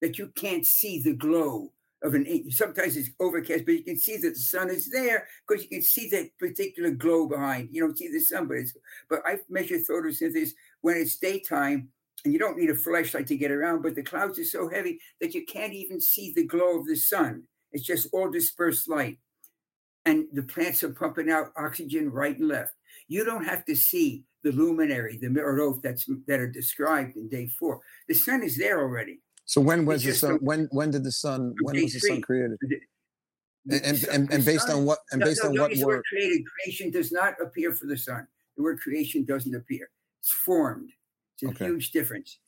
that you can't see the glow of an, sometimes it's overcast, but you can see that the sun is there because you can see that particular glow behind. You don't see the sun, but it's, but I've measured photosynthesis when it's daytime and you don't need a flashlight to get around, but the clouds are so heavy that you can't even see the glow of the sun. It's just all dispersed light. And the plants are pumping out oxygen right and left. You don't have to see the luminary, the me'orot that's that are described in day four. The sun is there already. So when was it's the sun? A, when when did the sun? When was the sun created? The, the, and, and, and based sun, on what? And no, based no, on no, what word, word created? Creation does not appear for the sun. The word creation doesn't appear. It's formed. It's a okay. huge difference.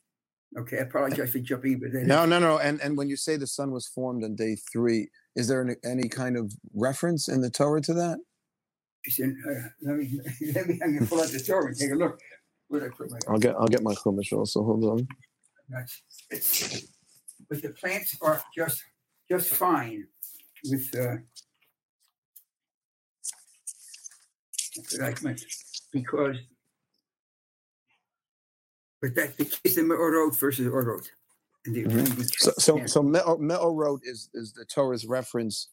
Okay, I apologize for jumping, but then no, no, no. And and when you say the sun was formed on day three. Is there any, any kind of reference in the Torah to that? In, uh, let me, let me, I'm going to pull out the Torah and take a look. Where'd I put my I'll get I'll get my Chumash also. Hold on. But the plants are just just fine with uh, because but that the is the me'orot versus orot. Mm-hmm. So, so, so me'orot is, is the Torah's reference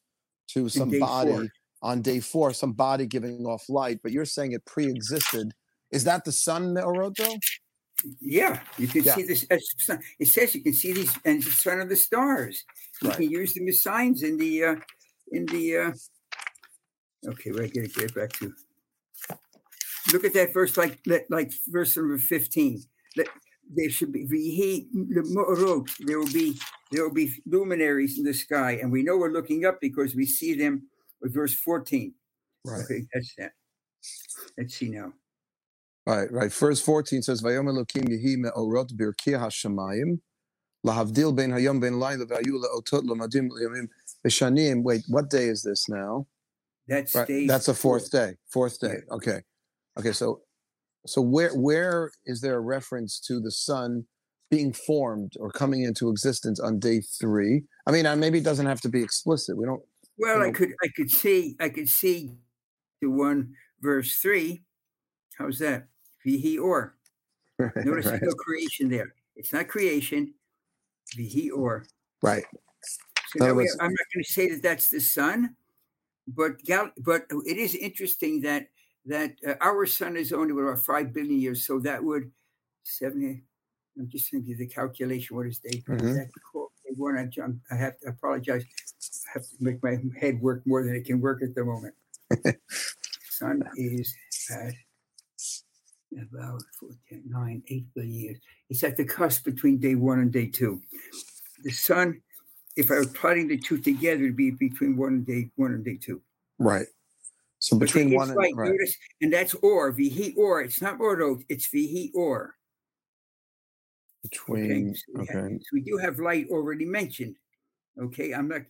to some body on day four, some body giving off light, but you're saying it pre-existed. Is that the sun me'orot though? Yeah, you can yeah. see this. As sun. It says you can see these, and the sun of the stars. You right. can use them as signs in the, uh, in the. Uh, okay, we're going to get back to. Look at that verse, like like verse number fifteen. Let, There should be there will be there will be luminaries in the sky, and we know we're looking up because we see them with verse fourteen. Right. Okay, that's that. Let's see now. All right, right. Verse fourteen says, Vayom Elokim Yehi Me'orot Birkia Hashamayim, Lahavdil Ben Hayom Ben Laila Vayu Laotot Lamadim Yamim Veshanim. Wait, what day is this now? That's right, day that's the fourth day. Fourth day. Yeah. Okay. Okay, so So where where is there a reference to the sun being formed or coming into existence on day three? I mean, maybe it doesn't have to be explicit. We don't. Well, you know. I could I could see I could see the one verse three How's that? Vihi or. Notice right. There's no creation there. It's not creation. Vihi or. Right. So now we, I'm not going to say that that's the sun, but gal- but it is interesting that that uh, our sun is only about five billion years. So that would seventy. I'm just going to do the calculation. What is they? Mm-hmm. That's cool. They want to jump. I have to apologize. I have to make my head work more than it can work at the moment. Sun is at about four, ten, nine, eight billion years. It's at the cusp between day one and day two. The sun, if I were plotting the two together, it'd be between one and day one and day two. Right. So between one and, right. Notice, and that's or, vihi or. It's not ordo, it's vihi or. Between, okay. So we, okay. Have, so we do have light already mentioned. Okay, I'm not.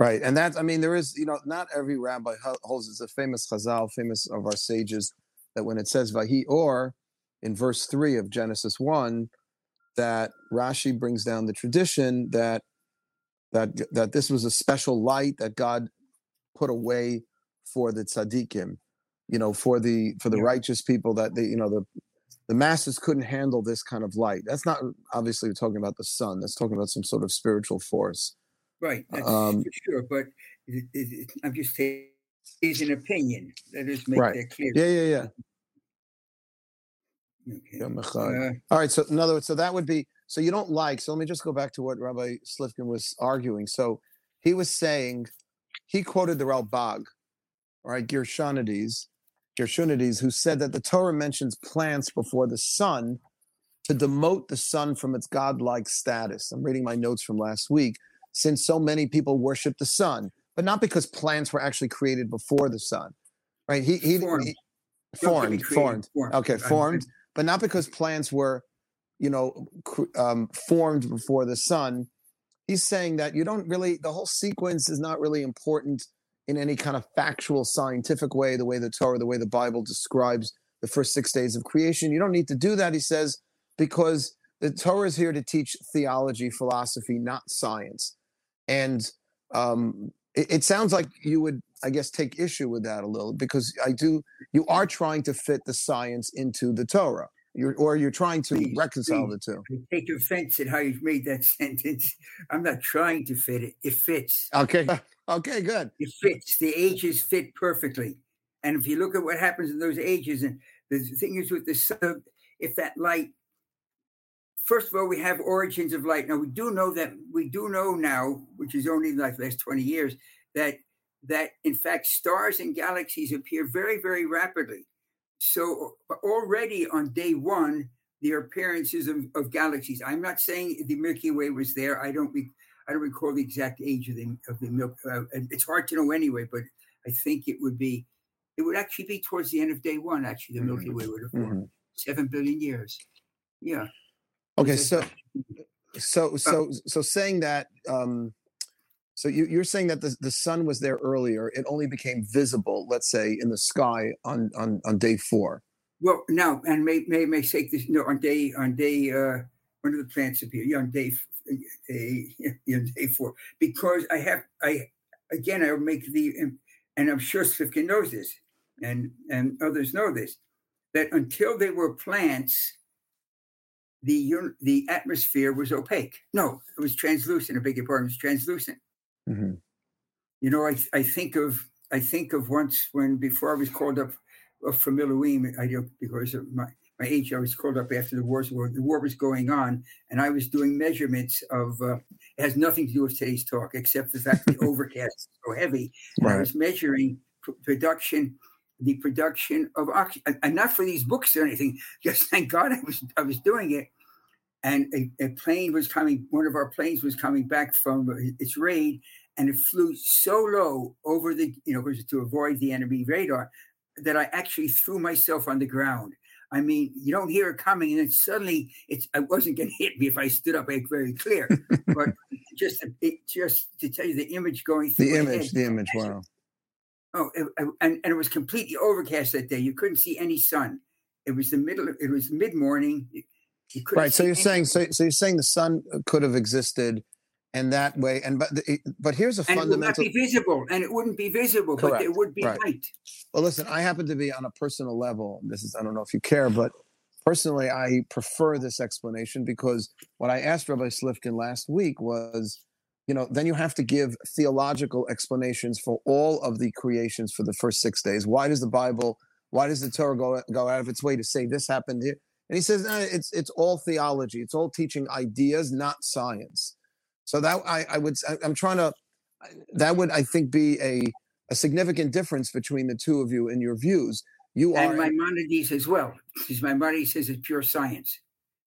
Right, and that's, I mean, there is, you know, not every rabbi holds, it's a famous chazal, famous of our sages, that when it says Vahi Or, in verse three of Genesis one, that Rashi brings down the tradition that that that this was a special light that God put away for the tzaddikim, you know, for the for the yeah. righteous people, that they, you know, the the masses couldn't handle this kind of light. That's not obviously we're talking about the sun. That's talking about some sort of spiritual force. Right, that's um, for sure. But it, it, it, I'm just saying, it's an opinion. Let us make right. that clear. Yeah, yeah, yeah. Okay. Uh, All right. So in other words, so that would be. So you don't like. So let me just go back to what Rabbi Slifkin was arguing. So he was saying, he quoted the Ralbag, all right, Gershonides, Gershonides, who said that the Torah mentions plants before the sun to demote the sun from its godlike status. I'm reading my notes from last week. Since so many people worship the sun, but not because plants were actually created before the sun, right? He he formed, he, formed, formed, formed, okay, formed, but not because plants were, you know, um, formed before the sun. He's saying that you don't really, the whole sequence is not really important in any kind of factual, scientific way, the way the Torah, the way the Bible describes the first six days of creation. You don't need to do that, he says, because the Torah is here to teach theology, philosophy, not science. And um, it, it sounds like you would, I guess, take issue with that a little, because I do. You are trying to fit the science into the Torah, you're, or you're trying to please, reconcile please, the two. I take offense at how you've made that sentence. I'm not trying to fit it. It fits. Okay. Okay, good. It fits. The ages fit perfectly. And if you look at what happens in those ages, and the thing is with the sun, if that light, first of all, we have origins of light. Now, we do know that we do know now, which is only like the last twenty years, that that in fact stars and galaxies appear very, very rapidly. So already on day one, the appearances of, of galaxies. I'm not saying the Milky Way was there. I don't. Re- I don't recall the exact age of the of the Milky. Uh, it's hard to know anyway. But I think it would be. It would actually be towards the end of day one. Actually, the Milky Way would have formed mm-hmm. seven billion years. Yeah. Okay, so, so, so, so saying that, um, so you, you're saying that the, the sun was there earlier. It only became visible, let's say, in the sky on, on, on day four. Well, no, and may may may say this. No, on day on day uh, when do the plants appear? Yeah, on day day, yeah, day four. Because I have I again I make the and I'm sure Slifkin knows this, and and others know this, that until they were plants, the the atmosphere was opaque. No, it was translucent. I beg your pardon, it was translucent. Mm-hmm. You know, I I think of I think of once when before I was called up from Elohim, I don't because of my, my age, I was called up after the wars. The war was going on, and I was doing measurements of. Uh, it has nothing to do with today's talk, except the fact that the overcast is so heavy. Right. I was measuring pr- production. The production of oxygen, and not for these books or anything. Just thank God I was I was doing it. And a, a plane was coming. One of our planes was coming back from its raid, and it flew so low over the, you know, to avoid the enemy radar, that I actually threw myself on the ground. I mean, you don't hear it coming, and then suddenly it's. I wasn't going to hit me if I stood up. It's very clear, but just it, just to tell you the image going through the image, head, the image. Wow. Oh, it, and, and it was completely overcast that day. You couldn't see any sun. It was the middle. It was mid morning. Right. So you're anything. saying so, so. you're saying the sun could have existed and that way. And but the, but here's a and fundamental. It would not be visible, and it wouldn't be visible, correct, but it would be right. light. Well, listen, I happen to be on a personal level. This is I don't know if you care, but personally, I prefer this explanation because what I asked Rabbi Slifkin last week was, you know, then you have to give theological explanations for all of the creations for the first six days. Why does the Bible, why does the Torah go, go out of its way to say this happened here? And he says, no, it's it's all theology. It's all teaching ideas, not science. So that I, I would, I, I'm trying to, that would, I think, be a, a significant difference between the two of you in your views. You and are, Maimonides as well, because Maimonides says it's pure science.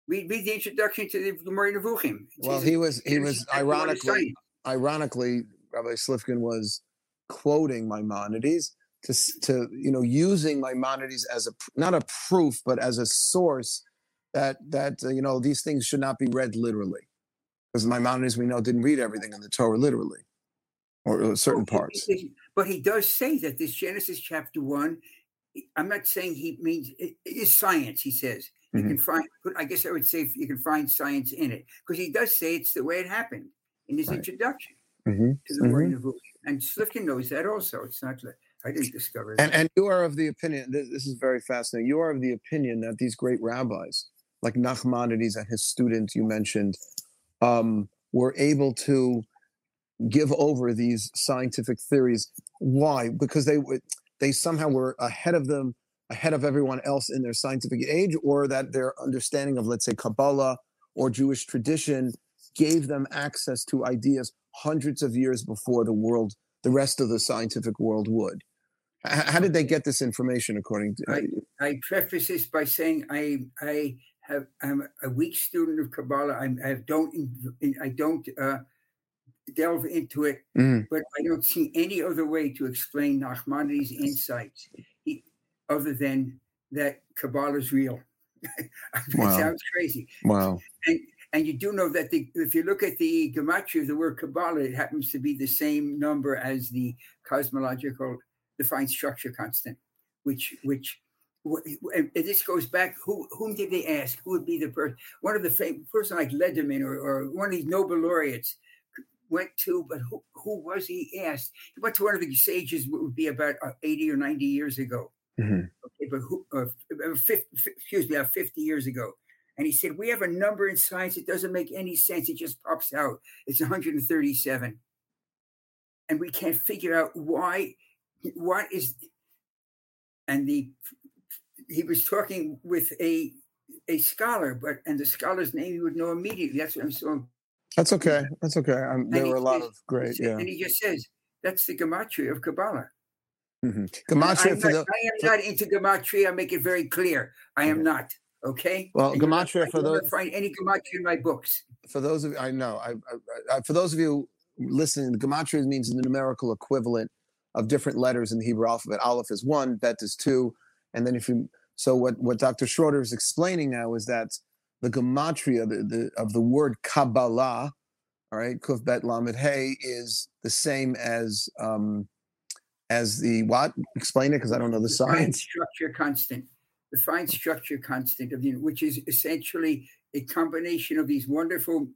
Read, read the introduction to the Gemara Nevuchim. Well, he was, he was ironically, ironically, Rabbi Slifkin was quoting Maimonides to, to you know, using Maimonides as a, not a proof, but as a source that, that uh, you know, these things should not be read literally. Because Maimonides, we know, didn't read everything in the Torah literally, or, or certain well, parts. But he does say that this Genesis chapter one, I'm not saying he means it is science, he says. You mm-hmm. can find, I guess I would say you can find science in it, because he does say it's the way it happened in his right. introduction mm-hmm. to the Word of God. And Slifkin knows that also. It's not like I didn't discover it. And, and you are of the opinion, this, this is very fascinating, you are of the opinion that these great rabbis, like Nachmanides and his student you mentioned, um, were able to give over these scientific theories. Why? Because they would... they somehow were ahead of them, ahead of everyone else in their scientific age, or that their understanding of, let's say, Kabbalah or Jewish tradition gave them access to ideas hundreds of years before the world, the rest of the scientific world would. How did they get this information, according to... I, I preface this by saying I I have I'm a weak student of Kabbalah. I'm, I don't I don't uh, delve into it, mm. but I don't see any other way to explain Nachmanides' insights he, other than that Kabbalah is real. It wow. sounds crazy. Wow. And and you do know that the, if you look at the gematria of the word Kabbalah, it happens to be the same number as the cosmological defined structure constant, which which and this goes back. Who whom did they ask? Who would be the person? One of the fam- person like Lederman or, or one of these Nobel laureates. Went to, but who, who was he asked? He went to one of the sages, what would be about eighty or ninety years ago. Mm-hmm. Okay, but who, uh, fifty, excuse me, uh, fifty years ago. And he said, we have a number in science. It doesn't make any sense. It just pops out. It's one hundred thirty-seven. And we can't figure out why, what is, and the, he was talking with a, a scholar, but, and the scholar's name you would know immediately. That's what I'm so That's okay. That's okay. Um, there were a lot says, of great, yeah. And he just says, that's the gematria of Kabbalah. Mm-hmm. Gematria for not, the... I am not into gematria. I make it very clear. I am not, okay? Well, and gematria for those... I don't find any gematria in my books. For those of you, I know. I, I, I, for those of you listening, gematria means the numerical equivalent of different letters in the Hebrew alphabet. Aleph is one, bet is two. And then if you... So what, what Doctor Schroeder is explaining now is that the gematria the, the, of the word Kabbalah, all right, Kuf Bet Lamed Hey, is the same as um, as the what? Explain it, because I don't know the, the science. Structure constant, the fine structure constant of the, which is essentially a combination of these wonderful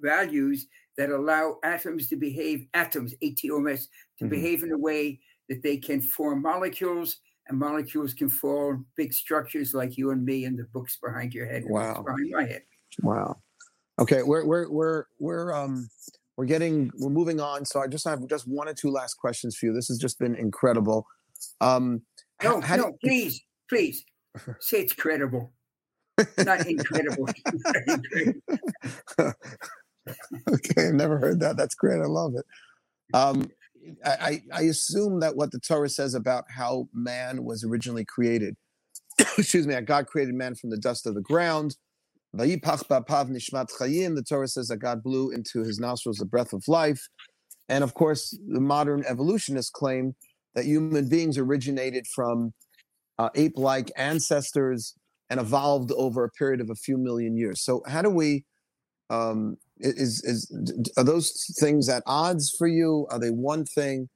values that allow atoms to behave, atoms, A T O M S, to mm-hmm. behave in a way that they can form molecules. And molecules can form big structures like you and me, and the books behind your head. Wow. Behind my head. Wow. Okay, we're we're we're we're um we're getting we're moving on. So I just have just one or two last questions for you. This has just been incredible. Um, no, how, no, how do, please, please say it's credible, not incredible. Okay, I've never heard that. That's great. I love it. Um, I, I assume that what the Torah says about how man was originally created, excuse me, God created man from the dust of the ground. The Torah says that God blew into his nostrils the breath of life. And of course, the modern evolutionists claim that human beings originated from uh, ape-like ancestors and evolved over a period of a few million years. So how do we... Um, Is is are those things at odds for you? Are they one thing?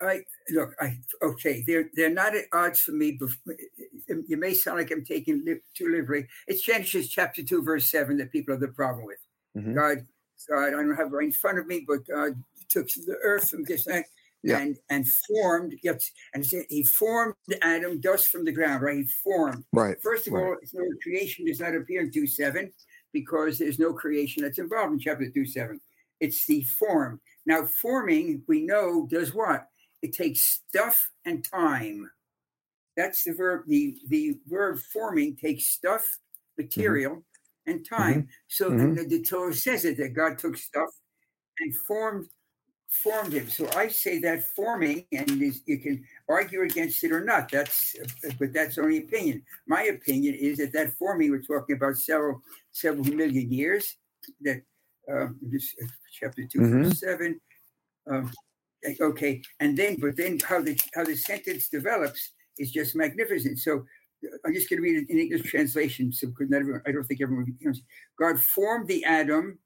I look. I okay. They're they're not at odds for me. You may sound like I'm taking li- too liberally. It's Genesis chapter two, verse seven that people have the problem with. Mm-hmm. God So I don't have it right in front of me, but God took the earth from this and yeah. and, and formed, gets, and he formed Adam dust from the ground, right? He formed. Right. First of right. all, no, creation does not appear in two seven because there's no creation that's involved in chapter two seven. It's the form. Now, forming, we know, does what? It takes stuff and time. That's the verb. The, the verb forming takes stuff, material, mm-hmm. and time. Mm-hmm. So mm-hmm. the, the Torah says it, that God took stuff and formed formed him. So I say that forming, and is, you can argue against it or not. That's but that's only opinion. My opinion is that that forming, we're talking about several several million years. That uh, this uh, chapter two mm-hmm. verse seven. Um, okay, and then but then how the how the sentence develops is just magnificent. So. I'm just going to read an English translation, so not everyone, I don't think everyone understands. God formed the Adam,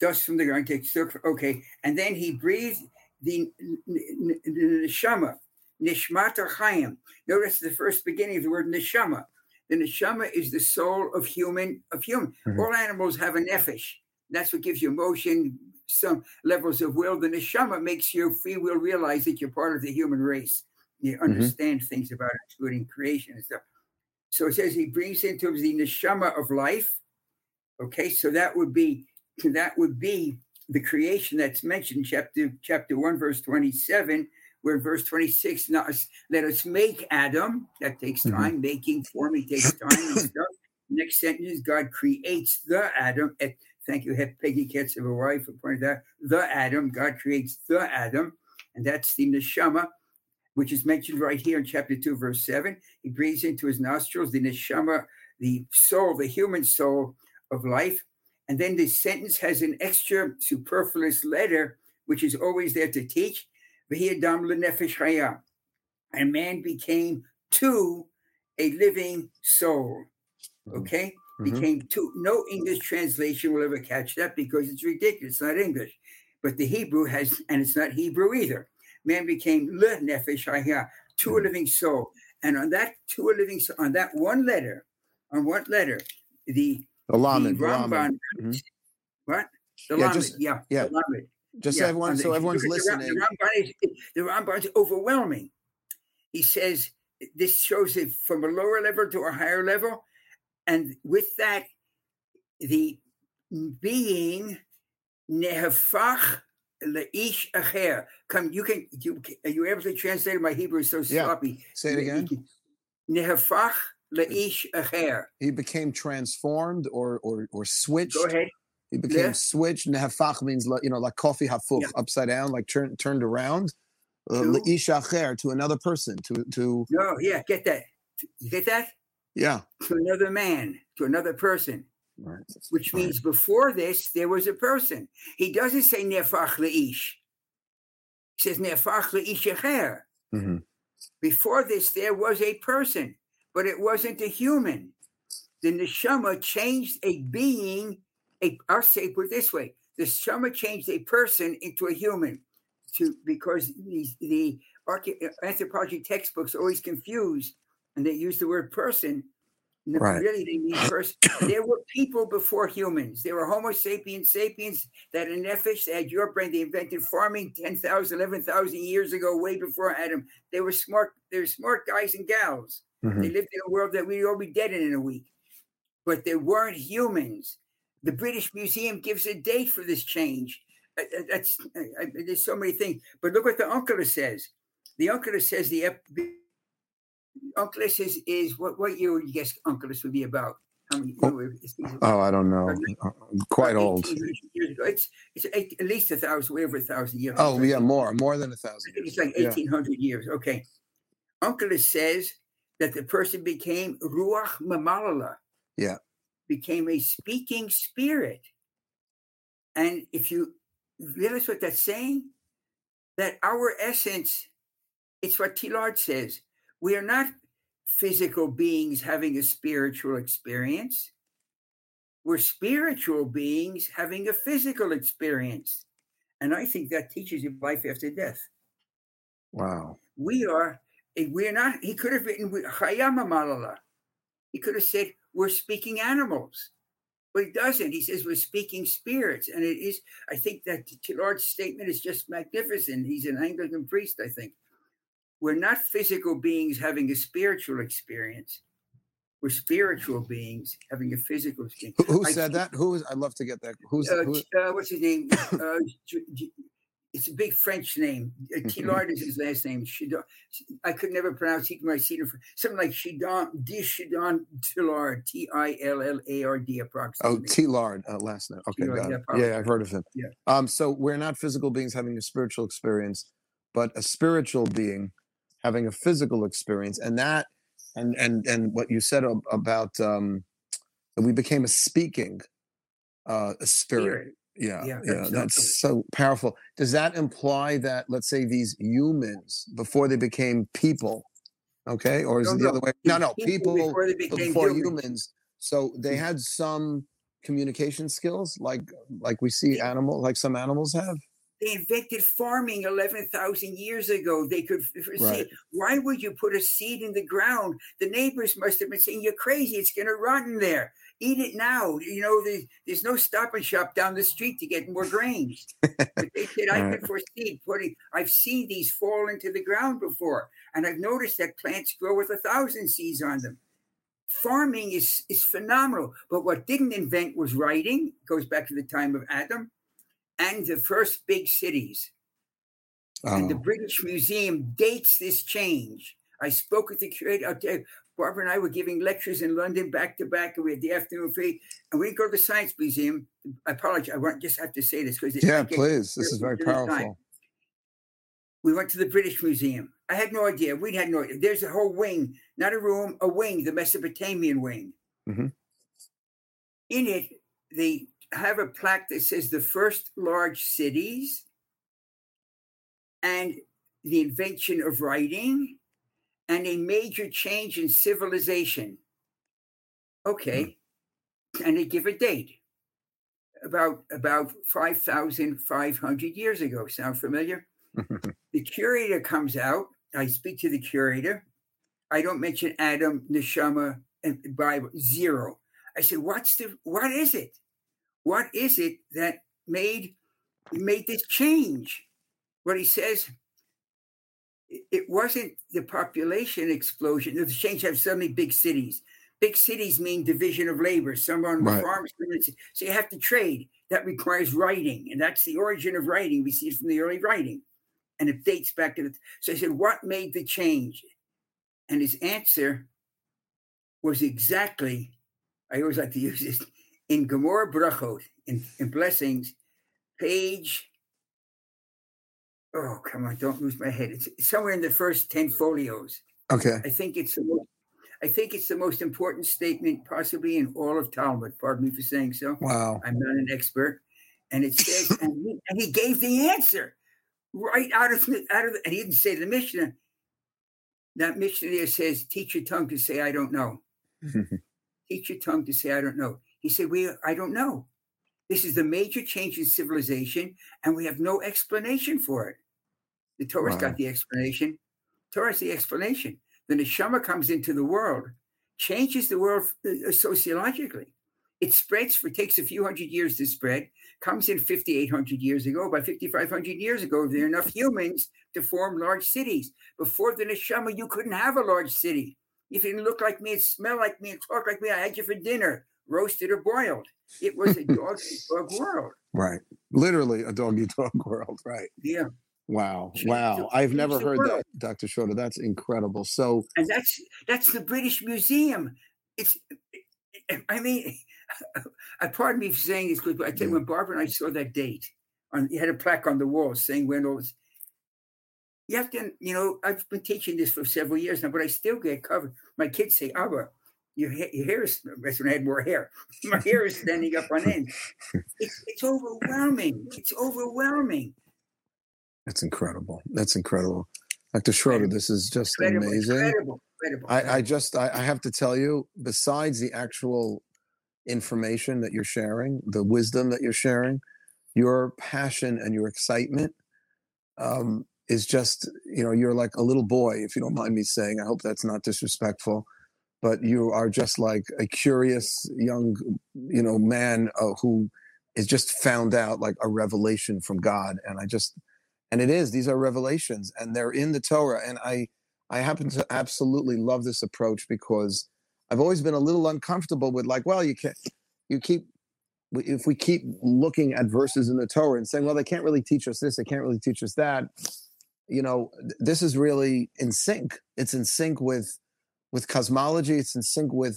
dust from the ground, takes okay, and then he breathed the, the, the neshama, nishmat ha'chayim. Notice the first beginning of the word neshama. The neshama is the soul of human. Of human, mm-hmm. all animals have a nefesh. That's what gives you emotion, some levels of will. The neshama makes your free will realize that you're part of the human race. You understand mm-hmm. things about it, including creation and stuff. So it says he brings into him the neshama of life. Okay, so that would be that would be the creation that's mentioned, chapter chapter one, verse twenty-seven, where in verse twenty-six, now let us make Adam. That takes time, mm-hmm. making, forming takes time and stuff. Next sentence, God creates the Adam. At, thank you, Peggy Katz of Hawaii for pointing out the Adam. God creates the Adam, and that's the neshama, which is mentioned right here in chapter two, verse seven. He breathes into his nostrils the neshama, the soul, the human soul of life. And then this sentence has an extra superfluous letter, which is always there to teach. V'hi adam lenefesh chaya. And man became to a living soul. Okay? Mm-hmm. Became to. No English translation will ever catch that because it's ridiculous. It's not English. But the Hebrew has, and it's not Hebrew either. Man became le nefesh haya, to a living soul, and on that to a living soul, on that one letter, on one letter, the the Lamed, the Ramban, Lamed. Mm-hmm. what the yeah, Lamed, just, yeah, yeah, the Lamed. just yeah. So everyone, the, so everyone's listening. The Ramban, is, the Ramban is overwhelming. He says this shows it from a lower level to a higher level, and with that, the being nehafach. L'Ish Acher. Come, you can, you, are you able to translate my Hebrew is so sloppy? Yeah. Say it again. Nehafach L'Ish Acher. He became transformed or or or switched. Go ahead. He became yeah. switched. Nehafach means, you know, like coffee hafuf, yeah. upside down, like turn, turned around. Uh, L'Ish Acher, to another person, to... to. No, yeah, get that. You get that? Yeah. To another man, to another person. Right. Which means before this, there was a person. He doesn't say nefach le'ish. He says nefach le'ish acher. Mm-hmm. Before this, there was a person, but it wasn't a human. The neshama changed a being, a, I'll say put it this way, the neshama changed a person into a human to, because the, the anthropology textbooks always confuse, and they use the word person. No, right. Really, they mean first. There were people before humans. There were Homo sapiens sapiens that in nefesh, they had your brain. They invented farming ten thousand, eleven thousand years ago, way before Adam. They were smart. They were smart guys and gals. Mm-hmm. They lived in a world that we'd all be dead in in a week. But they weren't humans. The British Museum gives a date for this change. That's I, I, there's so many things. But look what the Onkelos says. The Onkelos says the. Ep- Onkelos is, is what what year would you guess Onkelos would be about? How many, oh, you know, oh, I don't know. Quite old. It's it's eight, at least a thousand, way over a thousand years. Oh, yeah, more, more than a thousand. I think it's like eighteen hundred yeah. years. Okay. Onkelos says that the person became ruach mamalala. Yeah. Became a speaking spirit. And if you realize what that's saying, that our essence, it's what Teilhard says. We are not physical beings having a spiritual experience. We're spiritual beings having a physical experience. And I think that teaches you life after death. Wow. We are, we're not, he could have written, Chaya Mamalala. He could have said, we're speaking animals. But he doesn't. He says we're speaking spirits. And it is, I think that Lord's statement is just magnificent. He's an Anglican priest, I think. We're not physical beings having a spiritual experience. We're spiritual beings having a physical experience. Who, who said that? Who is, I'd love to get that. Who's uh, who? uh, What's his name? uh, it's a big French name. Uh, Tillard is his last name. Chidon. I could never pronounce it. Something like Chidon, de Chidon Tillard, T I L L A R D approximately. Oh, Tillard, uh, last name. Okay, Tillard, got it. Yeah, yeah, I've heard of him. Yeah. Um, so we're not physical beings having a spiritual experience, but a spiritual being having a physical experience. And that, and and and what you said about um, that we became a speaking uh, a spirit. spirit. Yeah, yeah, yeah, that's so powerful. Does that imply that, let's say, these humans, before they became people, okay, or is no, it the no, other way? No, no, people, people before, they became before humans. humans. So they had some communication skills, like like we see animals, like some animals have. They invented farming eleven thousand years ago. They could right. say, why would you put a seed in the ground? The neighbors must have been saying, you're crazy. It's going to rot in there. Eat it now. You know, there's, there's no Stop and Shop down the street to get more grains. But they said, I right. could foresee putting, I've seen these fall into the ground before. And I've noticed that plants grow with a thousand seeds on them. Farming is, is phenomenal. But what didn't invent was writing. It goes back to the time of Adam. And the first big cities. Oh. And the British Museum dates this change. I spoke with the curator out there. Barbara and I were giving lectures in London back to back, and we had the afternoon free. And we go to the Science Museum. I apologize. I won't just have to say this because yeah, please. This is very powerful. We went to the British Museum. I had no idea. We had no idea. There's a whole wing, not a room, a wing, the Mesopotamian wing. Mm-hmm. In it, the have a plaque that says the first large cities and the invention of writing and a major change in civilization. Okay. And they give a date about about five thousand five hundred years ago. Sound familiar? The curator comes out. I speak to the curator. I don't mention Adam, Neshama, and Bible, zero. I said, what's the, what is it? What is it that made made this change? What he says, it wasn't the population explosion. The change have suddenly big cities. Big cities mean division of labor. Some on right. farms, so you have to trade. That requires writing, and that's the origin of writing. We see it from the early writing, and it dates back to the. So I said, what made the change? And his answer was exactly. I always like to use this. In Gemara Brachot, in, in Blessings, page, oh, come on, don't lose my head. It's, it's somewhere in the first ten folios. Okay. I think it's the most, I think it's the most important statement possibly in all of Talmud. Pardon me for saying so. Wow. I'm not an expert. And it says, and, he, and he gave the answer right out of, out of the, and he didn't say the Mishnah. That Mishnah there says, teach your tongue to say, I don't know. Teach your tongue to say, I don't know. He said, "We, I don't know. This is the major change in civilization, and we have no explanation for it. The Torah's wow. got the explanation. Torah's the explanation. The neshama comes into the world, changes the world sociologically. It spreads for takes a few hundred years to spread. Comes in fifty-eight hundred years ago. By fifty-five hundred years ago, there are enough humans to form large cities. Before the neshama, you couldn't have a large city. If you didn't look like me, and smell like me, and talk like me, I had you for dinner." Roasted or boiled. It was a dog-eat-dog world. Right. Literally a dog-eat-dog world. Right. Yeah. Wow. Wow. I've never heard that, Doctor Schroeder. That's incredible. So, and that's that's the British Museum. It's, I mean, I pardon me for saying this, but I tell you, when Barbara and I saw that date, on it had a plaque on the wall saying when all this. You have to, you know, I've been teaching this for several years now, but I still get covered. My kids say, Abba, Your, ha- your hair is, that's when I had more hair. My hair is standing up on end. It's, it's overwhelming. It's overwhelming. That's incredible. That's incredible. Doctor Schroeder, this is just incredible, amazing. Incredible, incredible. I, I just, I, I have to tell you, besides the actual information that you're sharing, the wisdom that you're sharing, your passion and your excitement um, is just, you know, you're like a little boy, if you don't mind me saying. I hope that's not disrespectful. but you are just like a curious young, you know, man uh, who is just found out like a revelation from God. And I just, and it is, these are revelations and they're in the Torah. And I, I happen to absolutely love this approach because I've always been a little uncomfortable with like, well, you can't, you keep, if we keep looking at verses in the Torah and saying, well, they can't really teach us this, they can't really teach us that, you know, this is really in sync. It's in sync with, with cosmology. It's in sync with,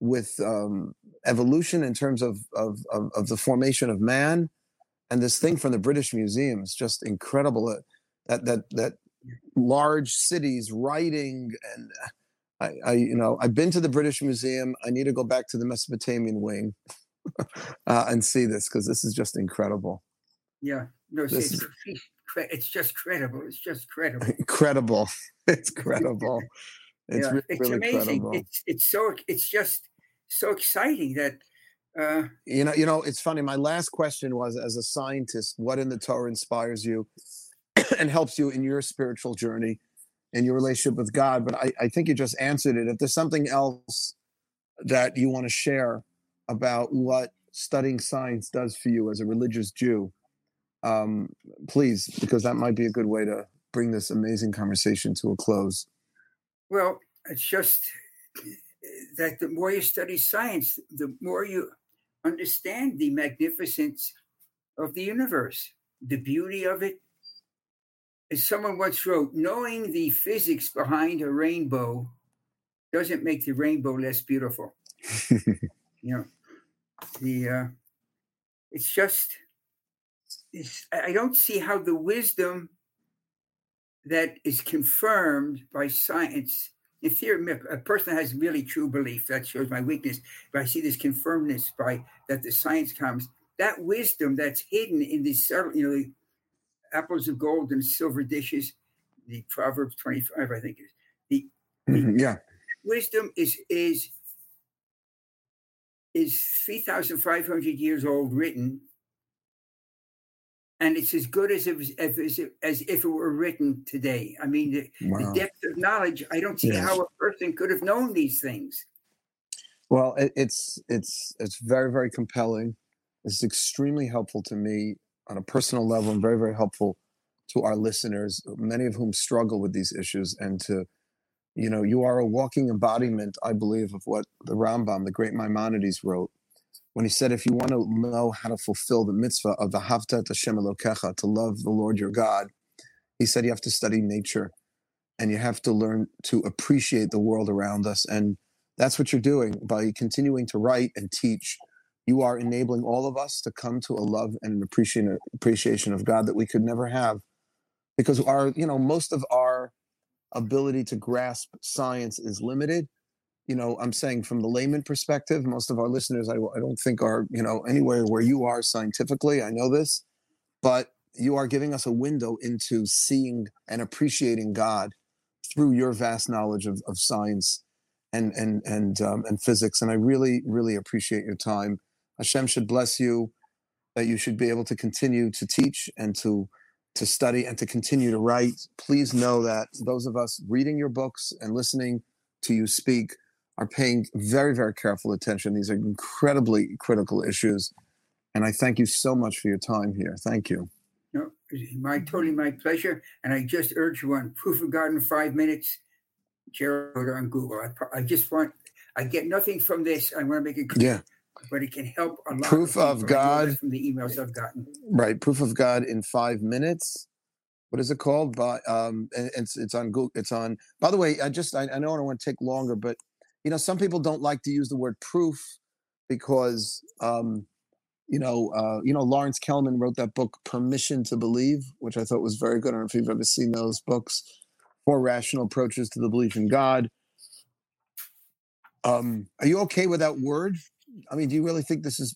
with um, evolution in terms of, of, of, of the formation of man. And this thing from the British Museum is just incredible. That, that, that large cities writing and I, I, you know, I've been to the British Museum. I need to go back to the Mesopotamian wing. Uh, and see this because this is just incredible. Yeah, no, see, it's, it's just credible. It's just credible. Incredible. It's credible. It's, yeah, really, it's really amazing. Credible. It's it's so it's just so exciting that uh, you know you know it's funny. My last question was, as a scientist, what in the Torah inspires you and helps you in your spiritual journey and your relationship with God? But I, I think you just answered it. If there's something else that you want to share about what studying science does for you as a religious Jew, um, please, because that might be a good way to bring this amazing conversation to a close. Well, it's just that the more you study science, the more you understand the magnificence of the universe, the beauty of it. As someone once wrote, knowing the physics behind a rainbow doesn't make the rainbow less beautiful. You know, the uh, it's just it's, I don't see how the wisdom that is confirmed by science, in theory, a person has really true belief that shows my weakness, but I see this confirmedness by that the science comes. That wisdom that's hidden in these, you know, the apples of gold and silver dishes, the Proverbs twenty-five, I think it is. The, the yeah, wisdom is is. is three thousand five hundred years old written, and it's as good as, it was, as, as if it were written today. I mean, the, wow. the depth of knowledge, I don't see yes. how a person could have known these things. Well, it, it's it's it's very, very compelling. It's extremely helpful to me on a personal level and very, very helpful to our listeners, many of whom struggle with these issues, and to You know, you are a walking embodiment, I believe, of what the Rambam, the great Maimonides, wrote when he said, if you want to know how to fulfill the mitzvah of the Haftat Hashem Elokecha, to love the Lord your God, he said you have to study nature and you have to learn to appreciate the world around us. And that's what you're doing by continuing to write and teach. You are enabling all of us to come to a love and an appreciation of God that we could never have, because our, you know, most of our ability to grasp science is limited. You know, I'm saying from the layman perspective, most of our listeners, I, I don't think are, you know, anywhere where you are scientifically. I know this, but you are giving us a window into seeing and appreciating God through your vast knowledge of, of science and, and, and, um, and physics. And I really, really appreciate your time. Hashem should bless you, that you should be able to continue to teach and to to study and to continue to write. Please know that those of us reading your books and listening to you speak are paying very, very careful attention. These are incredibly critical issues. And I thank you so much for your time here. Thank you. No, my totally my pleasure. And I just urge you on Proof of God in Five Minutes, Gerald, on Google. I, I just want, I get nothing from this. I want to make it clear. Yeah. But it can help a lot. Proof of, of God from the emails I've gotten. Right, Proof of God in Five Minutes. What is it called? By um, it's it's on Google. It's on. By the way, I just I, I know I don't want to take longer, but you know, some people don't like to use the word proof because um, you know uh, you know Lawrence Kellman wrote that book Permission to Believe, which I thought was very good. I don't know if you've ever seen those books. Four Rational Approaches to the Belief in God. Um, are you okay with that word? I mean, do you really think this is?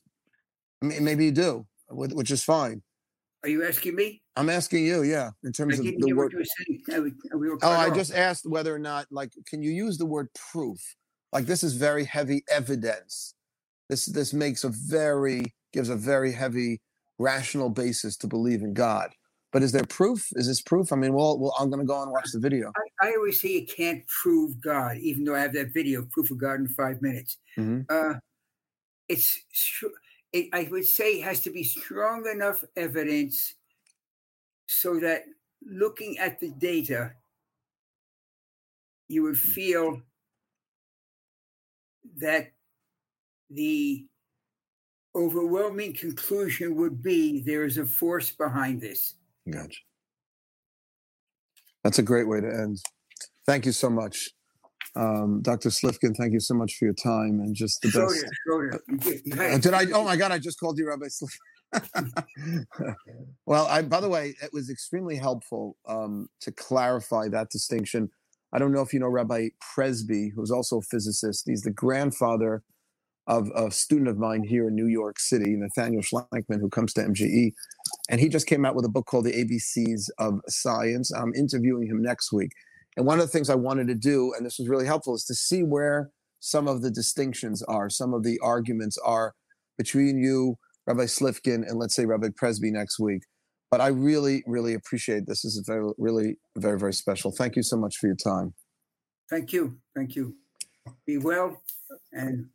Maybe you do, which is fine. Are you asking me? I'm asking you, yeah. In terms of the word. Oh, I just asked whether or not, like, can you use the word proof? Like, this is very heavy evidence. This this makes a very gives a very heavy rational basis to believe in God. But is there proof? Is this proof? I mean, well, well I'm going to go and watch the video. I, I always say you can't prove God, even though I have that video, Proof of God in Five Minutes. Mm-hmm. Uh, it's it, I would say it has to be strong enough evidence so that looking at the data, you would feel that the overwhelming conclusion would be there is a force behind this. Gotcha. That's a great way to end. Thank you so much. Um, Doctor Slifkin, thank you so much for your time and just the Schroeder, best. Schroeder. Uh, did I? Oh my God, I just called you Rabbi Slifkin. Well, I, by the way, it was extremely helpful um, to clarify that distinction. I don't know if you know Rabbi Presby, who's also a physicist. He's the grandfather of a student of mine here in New York City, Nathaniel Schlankman, who comes to M G E. And he just came out with a book called The A B Cs of Science. I'm interviewing him next week. And one of the things I wanted to do, and this was really helpful, is to see where some of the distinctions are, some of the arguments are between you, Rabbi Slifkin, and let's say Rabbi Presby next week. But I really, really appreciate this. This is very, really very, very special. Thank you so much for your time. Thank you. Thank you. Be well and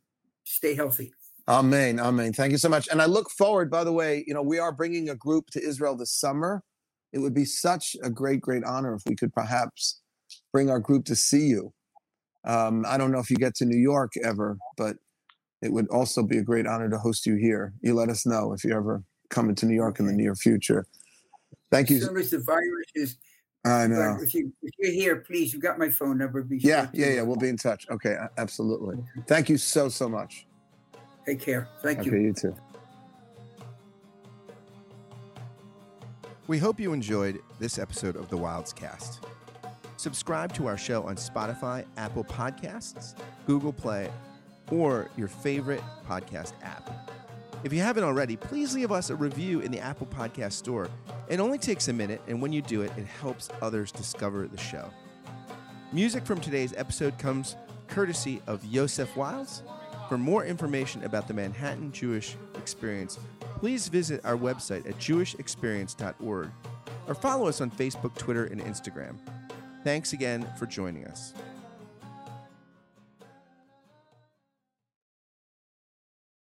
stay healthy. Amen. Amen. Thank you so much. And I look forward, by the way, you know, we are bringing a group to Israel this summer. It would be such a great, great honor if we could perhaps bring our group to see you. Um, I don't know if you get to New York ever, but it would also be a great honor to host you here. You let us know if you ever come into New York in the near future. Thank you. As soon as the virus is, I know. If, you, if you're here, please, you've got my phone number. Be yeah, sure yeah, yeah. We'll be in touch. Okay, absolutely. Thank you so, so much. Take care. Thank okay, you. You too. We hope you enjoyed this episode of the WildsCast. Subscribe to our show on Spotify, Apple Podcasts, Google Play, or your favorite podcast app. If you haven't already, please leave us a review in the Apple Podcast Store. It only takes a minute, and when you do it, it helps others discover the show. Music from today's episode comes courtesy of Yosef Wiles. For more information about the Manhattan Jewish Experience, please visit our website at jewish experience dot org or follow us on Facebook, Twitter, and Instagram. Thanks again for joining us.